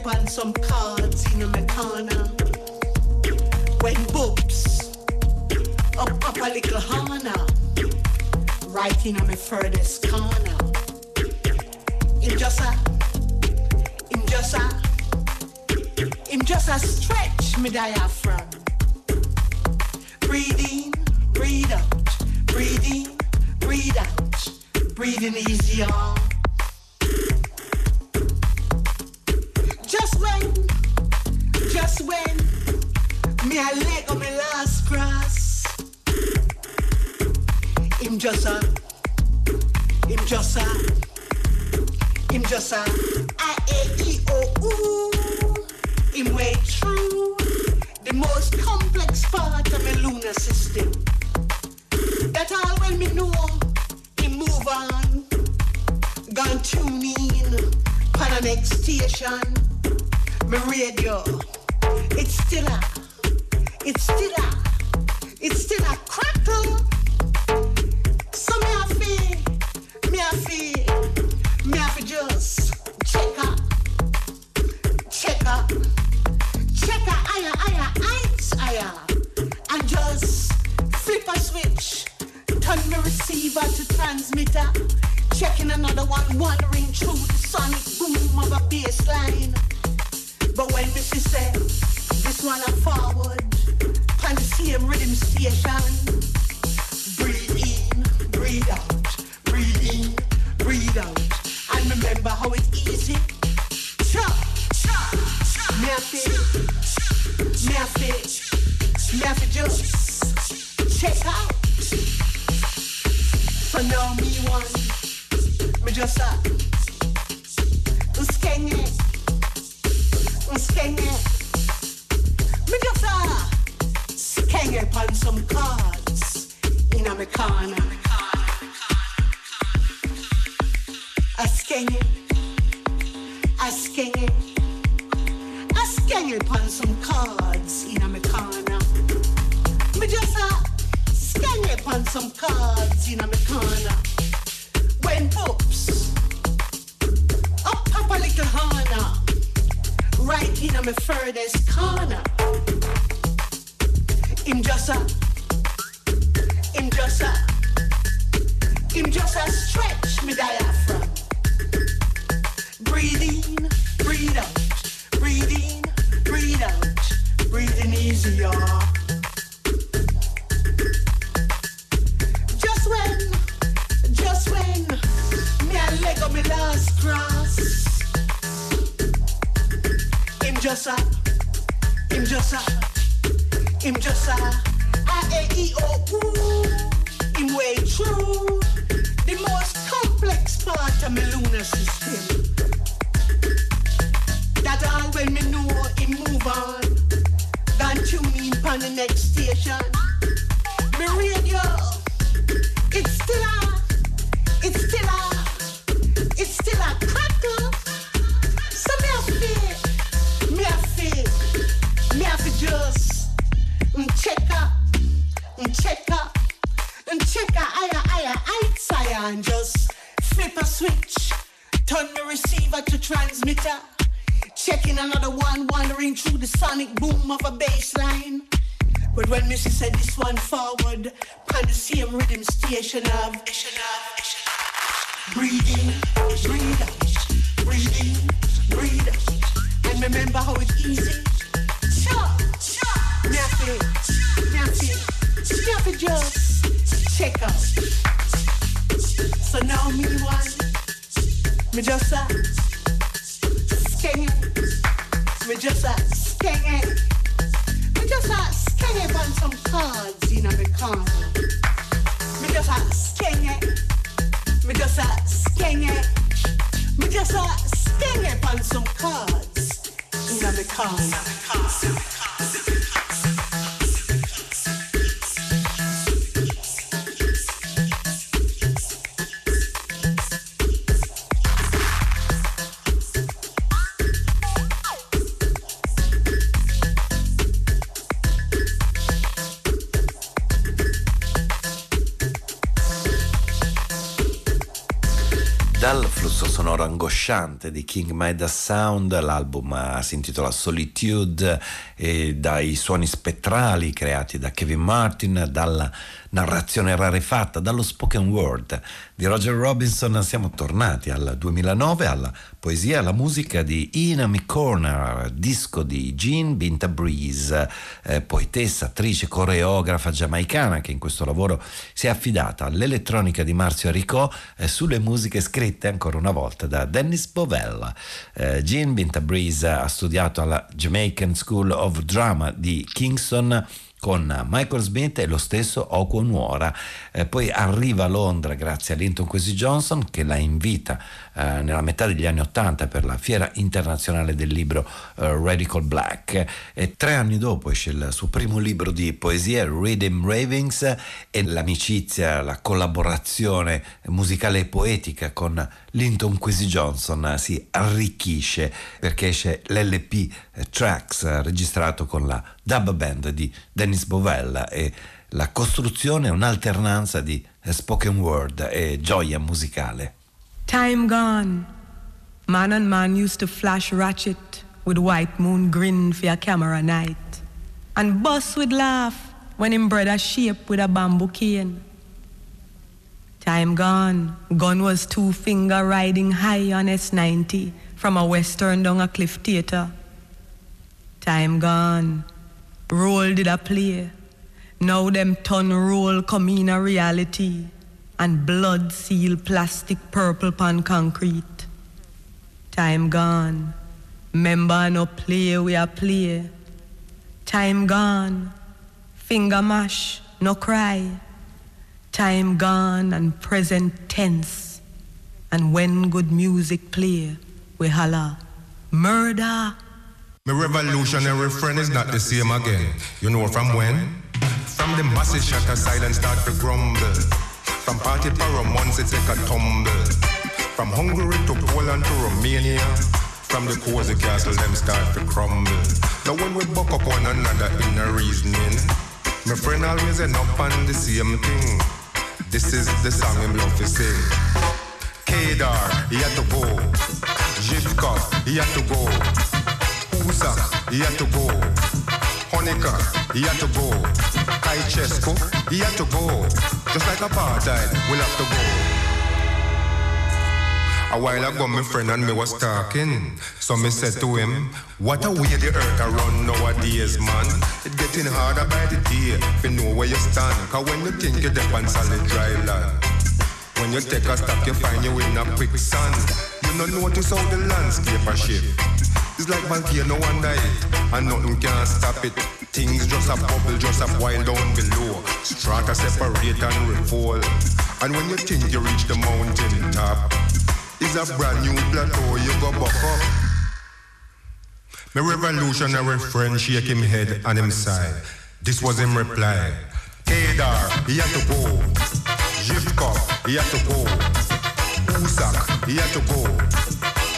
step on some cards in my corner. When boops, up up a little corner, right in my furthest corner. Him just a, him just a, him just a stretch me diaphragm. Breathe in, breathe out, breathe in, breathe out, breathing easy on. Just when, just when, me a leg on my last grass. Him just a, him just a, him just a, I A E O ooh. Him way through the most complex part of my lunar system. That all when me know, him move on, gone tune in, pan a next station. My radio, it's still a, it's still a, it's still a crackle. So me a fi, me a fi, me a fi just check up, check up, check up, higher, higher, heights higher, and just flip a switch, turn the receiver to transmitter, checking another one, wandering through the sonic boom of a bass line. But when me she said, this one I forward, on the same rhythm station. Breathe in, breathe out, breathe in, breathe out. And remember how it's easy. Chop, chop, chop. Me have to, me have to, me have to just check out. So now me one, me just up. Let's get it. Skeng it, me just ah, skeng it on some cards in a me corner. I skeng it, I skeng it, I skeng it on some cards in a me corner. Me just ah, skeng it on some cards in a me corner. When oops, up up a little corner. Right in my furthest corner. Him just a, him just a, him just a stretch me diaphragm. Breathe in, breathe out, breathe in, breathe out, breathing easier. Just when, just when, me a leg on my last grass. Just a, him just a, him just a, I A E O ooh, him way through the most complex part of my lunar system. That all when me know him move on, gone tune in pon the next station. Me radio, it's still a, it's still a, it's still a crackle. So me a feel. Me have to, me have to just check up, check up, check up, higher, higher, heights higher, and just flip a switch, turn the receiver to transmitter, checking another one, wandering through the sonic boom of a bass line. But when Missy said this one forward, pan the same rhythm station of, breathe in, breathe out, breathe in, breathe out. And remember how it's easy. Chop, chop, nappy, nappy, nappy just check out. So now me one, me just a skeng it, me just a skeng it, me just a skeng it on some cards in a me corner. Me just a skeng it, me just a skeng it, me just a skeng it on some cards. Now the car, now the car, now the car, now the car. sonoro angosciante di King Midas Sound. L'album si intitola Solitude e dai suoni spettrali creati da Kevin Martin, dalla narrazione rarefatta, dallo spoken word di Roger Robinson siamo tornati al duemilanove, alla poesia e alla musica di Inami Corner, disco di Jean Binta Breeze, eh, poetessa, attrice, coreografa giamaicana che in questo lavoro si è affidata all'elettronica di Marzio Aricò eh, sulle musiche scritte ancora una volta da Dennis Bovell. eh, Jean Binta Breeze ha studiato alla Jamaican School of Drama di Kingston con Michael Smith e lo stesso Oku Onuora. Eh, poi arriva a Londra grazie a Linton Kwesi Johnson che la invita eh, nella metà degli anni Ottanta per la fiera internazionale del libro eh, Radical Black, e tre anni dopo esce il suo primo libro di poesie, Rhythm Ravings, e l'amicizia, la collaborazione musicale e poetica con Linton Kwesi Johnson si arricchisce perché esce l'L P Tracks registrato con la dub band di Dennis Bovell, e la costruzione è un'alternanza di spoken word e gioia musicale. Time gone. Man and man used to flash ratchet with white moon grin for a camera night. And boss would laugh when him bred a sheep with a bamboo cane. Time gone. Gun was two finger riding high on S ninety from a western down a cliff theater. Time gone. Roll did a play. Now them ton roll come in a reality and blood seal plastic purple pan concrete. Time gone. Member no play we a play. Time gone. Finger mash no cry. Time gone and present tense, and when good music play, we holla, murder. My revolutionary friend is not the same again. You know from when? From the masses shatter silence start to grumble. From party paramounts it take a tumble. From Hungary to Poland to Romania. From the cozy castle them start to crumble. Now when we buck up one another in a reasoning, my friend always end up on the same thing. This is the song him love to sing. Kedar, he had to go. Jivkov, he had to go. Usa, he had to go. Honecker, he had to go. Kaichesko, he had to go. Just like apartheid, we'll have to go. A while ago, my friend and me was talking. So me said to him, what a way the earth a run nowadays, man. It's getting harder by the day. You know where you stand. Cause when you think you're deep on solid dry land, when you take a step, you find you in a quicksand. You don't notice how the landscape a shape. It's like volcano under it, and nothing can stop it. Things just a bubble, just a while down below. Strata separate and refold. And when you think you reach the mountain top, it's a brand new plateau you go back up. My revolutionary friend shake him head and him sigh. This was him reply. Kedar, he had to go. Jivkov, he had to go. Usak, he had to go.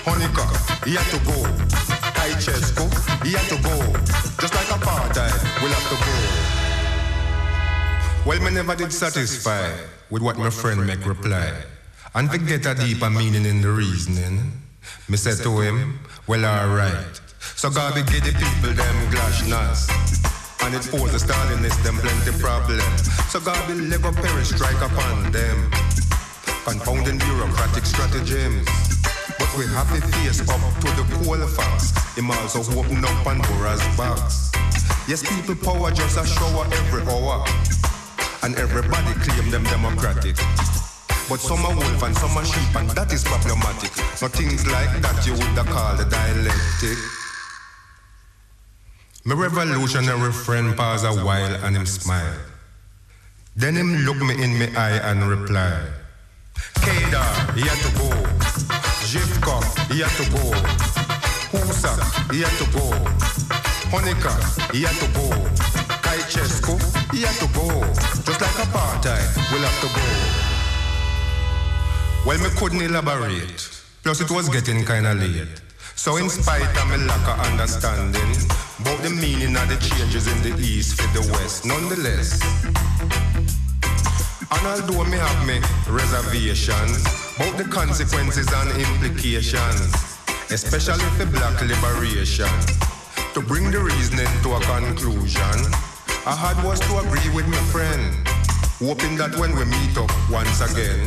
Honecker, he had to go. Kaichesko, he had to go. Just like apartheid, we'll have to go. Well, me never did satisfy with what my friend make reply. And to get a deeper meaning in the reasoning, me said to him, well, alright. So God be give the people them glass nuts. And it's all the Stalinists them plenty problems. So God be leg up parents strike upon them. Confounding bureaucratic stratagems. But we have to face up to the coal facts. Him also open up Pandora's box. Yes, people power just a shower every hour. And everybody claim them democratic. But some are wolf and some are sheep and that is problematic. So things like that you would call the dialectic. My revolutionary friend paused a while and him smiled. Then him looked me in my eye and replied, Kedar, he had to go. Jivkov, he had to go. Husak, he had to go. Honecker, he had to go. Kaichesko, he had to go. Just like apartheid, we'll have to go. Well, me couldn't elaborate. Plus it was getting kinda late. So in spite of my lack of understanding about the meaning of the changes in the East for the West, nonetheless, And although me have me reservations about the consequences and implications, especially for black liberation, to bring the reasoning to a conclusion, I had was to agree with my friend, hoping that when we meet up once again,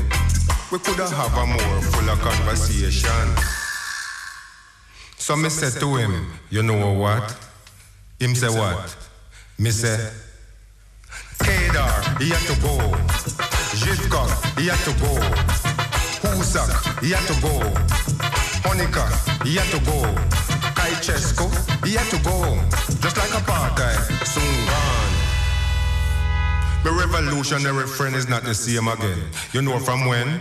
we could have a more fuller conversation. So me said to him, you know what? Him say what? Me say, Kedar, he had to go. Jivkok, he had to go. Husak, he had to go. Honika, he had to go. Kaichesko, he had to go. Just like apartheid, soon gone. The revolutionary friend is not the same again. You know from when?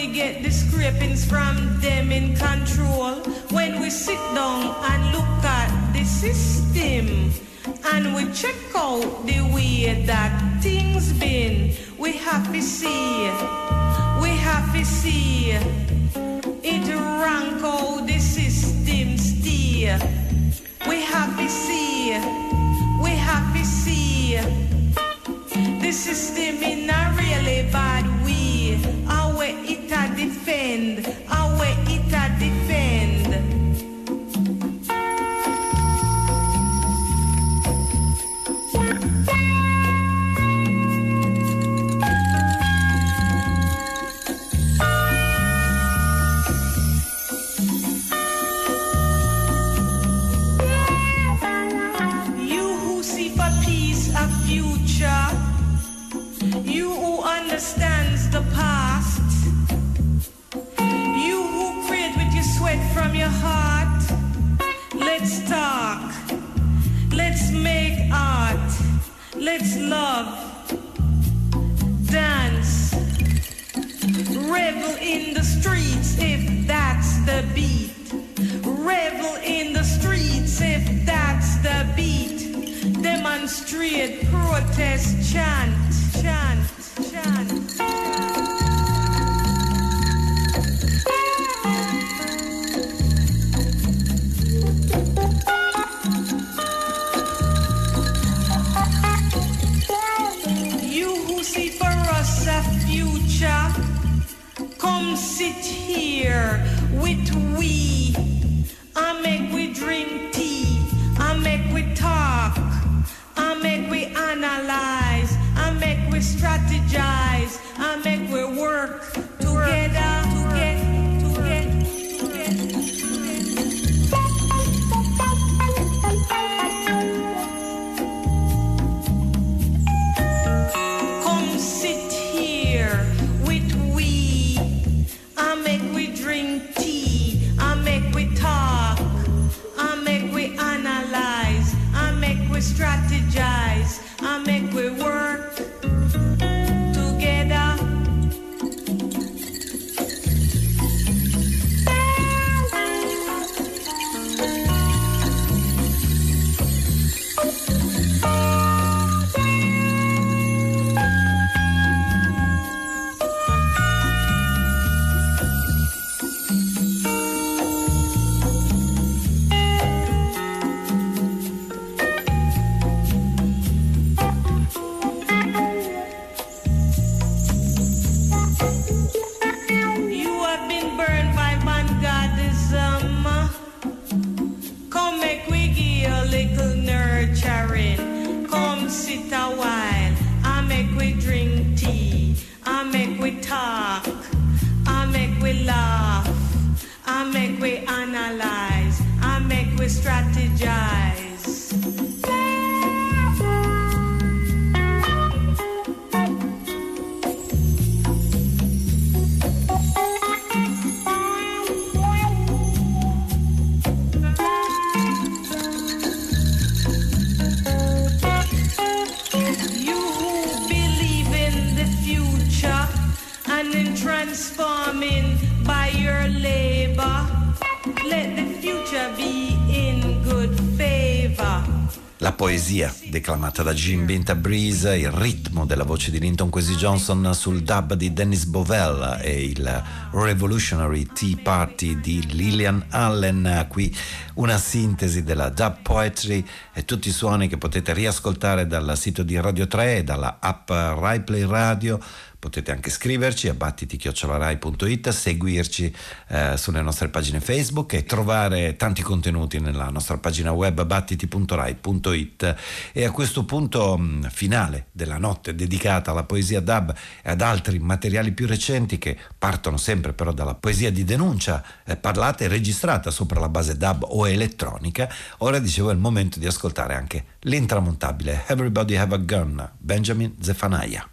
only get the scrapings from them in control. When we sit down and look at the system and we check out the way that things been, we happy see, we happy see it rank how the system steer. We happy see, we happy see the system in a really bad way. Our it a defend, our it a defend. You who understands the past, you who prayed with your sweat from your heart, let's talk, let's make art, let's love, dance, revel in the streets if that's the beat, revel in the streets if that's the beat. Demonstrate, protest, chant, chant, chant, chant. You who see for us a future, come sit here with we. I make we drink tea, I make we talk. I make we analyze, I make we strategize, I make we work together, together, together, together. Come sit here with we, I make we drink tea, I make we talk, I make we analyze, I make we strategize. I make we work together. Declamata da Jean Binta Breeze, il ritmo della voce di Linton Kwesi Johnson sul dub di Dennis Bovell e il Revolutionary Tea Party di Lillian Allen. Qui una sintesi della dub poetry e tutti i suoni che potete riascoltare dal sito di Radio tre e dalla app Rai Play Radio. Potete anche scriverci a battiti chiocciola rai punto it, seguirci eh, sulle nostre pagine Facebook e trovare tanti contenuti nella nostra pagina web battiti punto rai punto it. E a questo punto mh, finale della notte dedicata alla poesia dub e ad altri materiali più recenti che partono sempre però dalla poesia di denuncia eh, parlata e registrata sopra la base dub o elettronica. Ora dicevo è il momento di ascoltare anche l'intramontabile Everybody Have a Gun, Benjamin Zephaniah.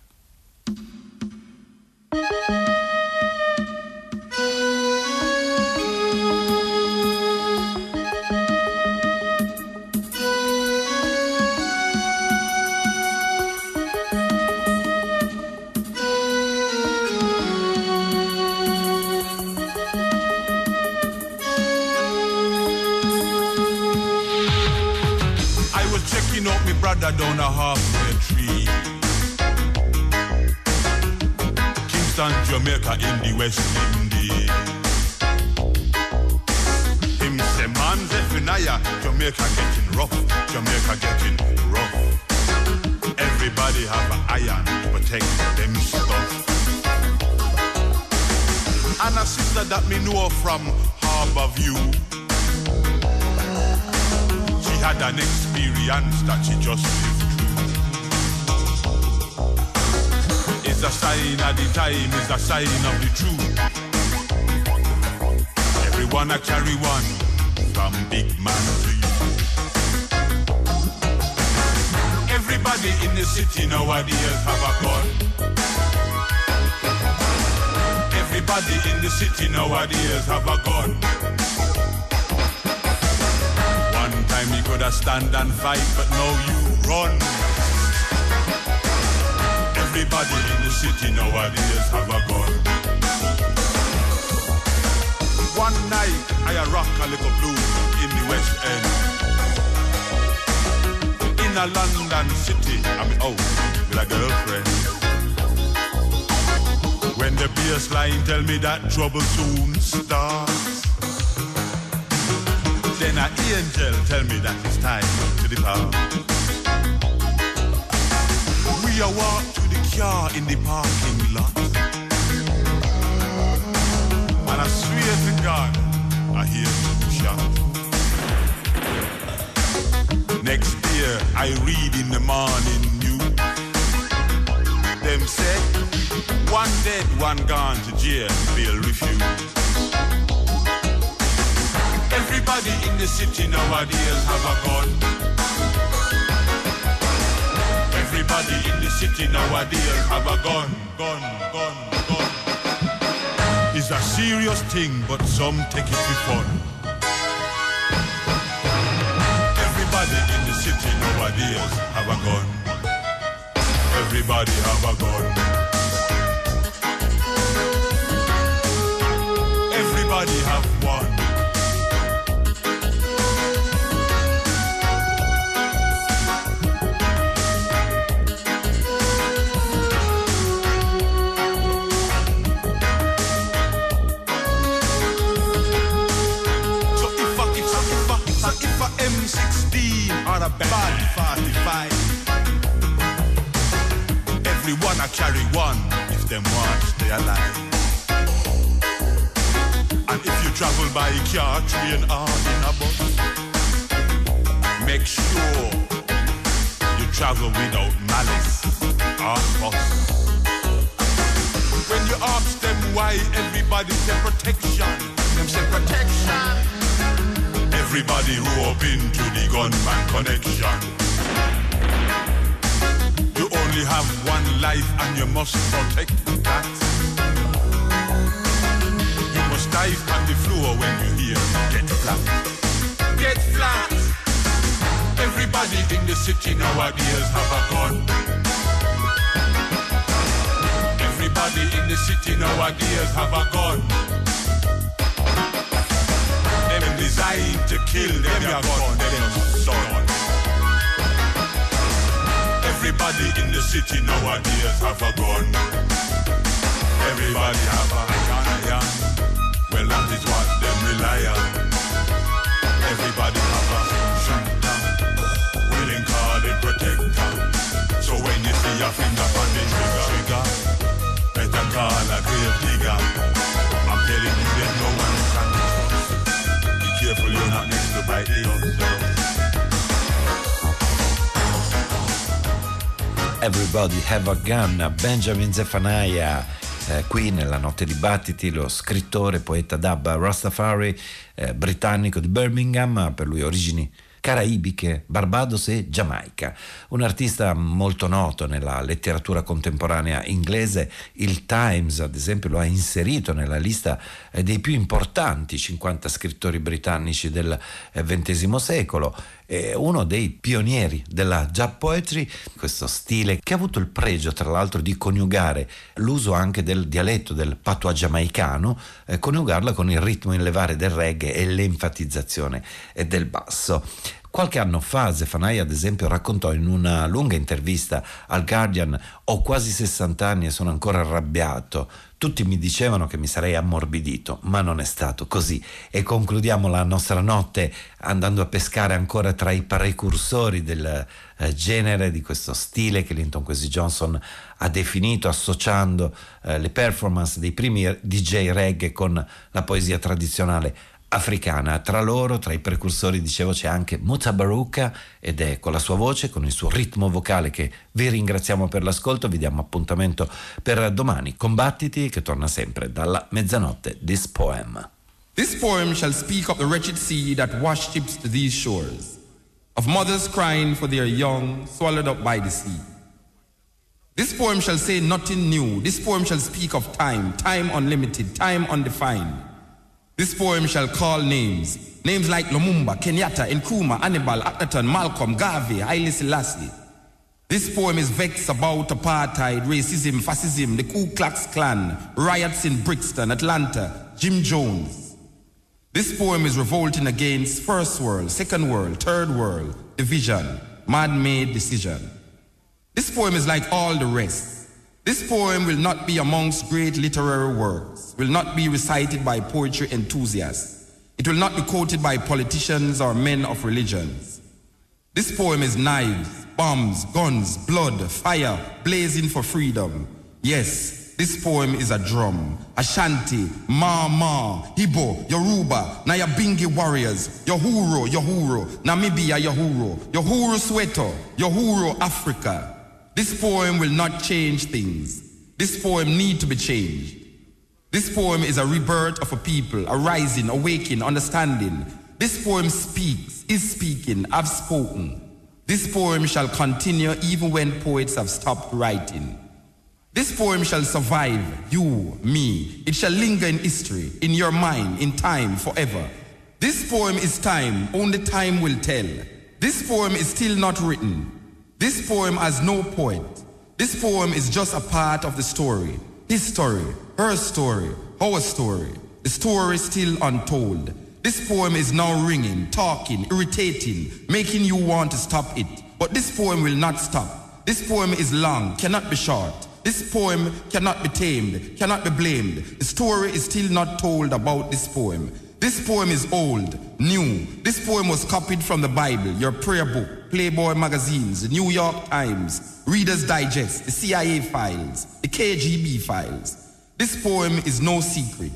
brother down a halfway tree. Kingston, Jamaica in the West Indies. Him say, man, Zephaniah, Jamaica getting rough, Jamaica getting rough. Everybody have an iron to protect them stuff. And a sister that me know from Harbour View. She had an experience that she just lived through. It's a sign of the time, it's a sign of the truth. Everyone a carry one, from big man to you. Everybody in the city nowadays have a gun. Everybody in the city nowadays have a gun. One time you could have stand and fight, but now you run. Everybody in the city nowadays have a gun. One night I rock a little blues in the West End. In a London city, I'm out with a girlfriend. When the bassline tell me that trouble soon starts, then an angel tell me that it's time to depart. We are walk to the car in the parking lot, and I swear to God, I hear a shot. Next year, I read in the morning news. Them said, one dead, one gone to jail, they'll refuse. Everybody in the city nowadays have a gun. Everybody in the city nowadays have a gun, gun, gun, gun. It's a serious thing, but some take it for fun. Everybody in the city nowadays have a gun. Everybody have a gun. Everybody have one. So if I, if I, if I, if I M sixteen or a bad forty-five, everyone I carry one if them watch they alive. If you travel by car, train, or in a bus, make sure you travel without malice or fuss. When you ask them why everybody say protection, them say protection. Everybody rope into the gunman connection. You only have one life and you must protect that. Dive on the floor when you hear get flat, get flat. Everybody in the city nowadays have a gun. Everybody in the city nowadays have a gun. Them designed to kill them, they are gone, they are son. Everybody in the city nowadays have a gun. Everybody have a gun. Well, that is what them rely on. Everybody have a shooter, willing call it protector. So when you see your finger on the trigger, better call a grave digger. I'm telling you that no one can trust. Be careful you're not next to bite the other. Everybody have a gun, Benjamin Zephaniah. Eh, qui nella Notte di Battiti lo scrittore, poeta dub Rastafari eh, britannico di Birmingham, per lui origini caraibiche, Barbados e Giamaica. Un artista molto noto nella letteratura contemporanea inglese, il Times ad esempio lo ha inserito nella lista dei più importanti cinquanta scrittori britannici del ventesimo secolo. È uno dei pionieri della Jap Poetry, questo stile che ha avuto il pregio tra l'altro di coniugare l'uso anche del dialetto del patua giamaicano, eh, coniugarla con il ritmo in levare del reggae e l'enfatizzazione del basso. Qualche anno fa Zephaniah, ad esempio, raccontò in una lunga intervista al Guardian: ho quasi sessanta anni e sono ancora arrabbiato. Tutti mi dicevano che mi sarei ammorbidito, ma non è stato così. E concludiamo la nostra notte andando a pescare ancora tra i precursori del eh, genere, di questo stile che Linton Kwesi Johnson ha definito, associando eh, le performance dei primi D J reggae con la poesia tradizionale africana. Tra loro, tra i precursori, dicevo, c'è anche Mutabaruka, ed è con la sua voce, con il suo ritmo vocale, che vi ringraziamo per l'ascolto. Vi diamo appuntamento per domani. Combattiti, che torna sempre dalla mezzanotte. This poem. This poem shall speak of the wretched sea that worships these shores, of mothers crying for their young swallowed up by the sea. This poem shall say nothing new. This poem shall speak of time, time unlimited, time undefined. This poem shall call names, names like Lumumba, Kenyatta, Nkrumah, Hannibal, Atherton, Malcolm, Garvey, Haile Selassie. This poem is vexed about apartheid, racism, fascism, the Ku Klux Klan, riots in Brixton, Atlanta, Jim Jones. This poem is revolting against first world, second world, third world, division, man-made decision. This poem is like all the rest. This poem will not be amongst great literary works, will not be recited by poetry enthusiasts. It will not be quoted by politicians or men of religions. This poem is knives, bombs, guns, blood, fire, blazing for freedom. Yes, this poem is a drum. Ashanti, Ma Ma, Igbo, Yoruba, Nyabingi warriors, Yohuro, Yohuro, Namibia, Yohuro, Yohuro Soweto, Yohuro Africa. This poem will not change things. This poem need to be changed. This poem is a rebirth of a people, a rising, awakening, understanding. This poem speaks, is speaking, have spoken. This poem shall continue even when poets have stopped writing. This poem shall survive, you, me. It shall linger in history, in your mind, in time, forever. This poem is time, only time will tell. This poem is still not written. This poem has no poet. This poem is just a part of the story. His story, her story, our story. The story still untold. This poem is now ringing, talking, irritating, making you want to stop it. But this poem will not stop. This poem is long, cannot be short. This poem cannot be tamed, cannot be blamed. The story is still not told about this poem. This poem is old, new. This poem was copied from the Bible, your prayer book, Playboy magazines, the New York Times, Reader's Digest, the C I A files, the K G B files. This poem is no secret.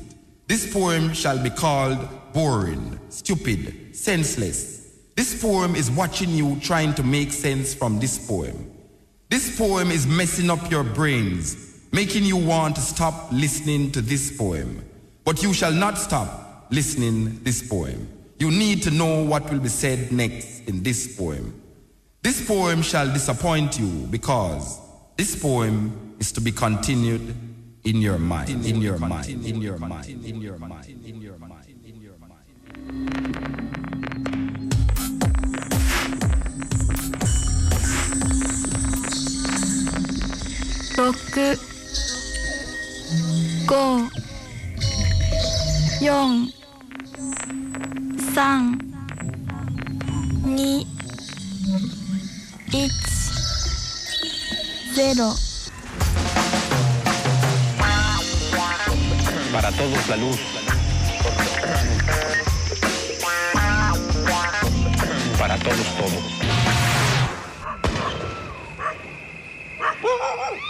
This poem shall be called boring, stupid, senseless. This poem is watching you trying to make sense from this poem. This poem is messing up your brains, making you want to stop listening to this poem. But you shall not stop listening this poem. You need to know what will be said next in this poem. This poem shall disappoint you because this poem is to be continued in your mind, in your mind, in your mind, in your mind, in your mind, in your mind. Oku Onuora. San, ni, ich, zero. Para todos la luz. Para todos todo.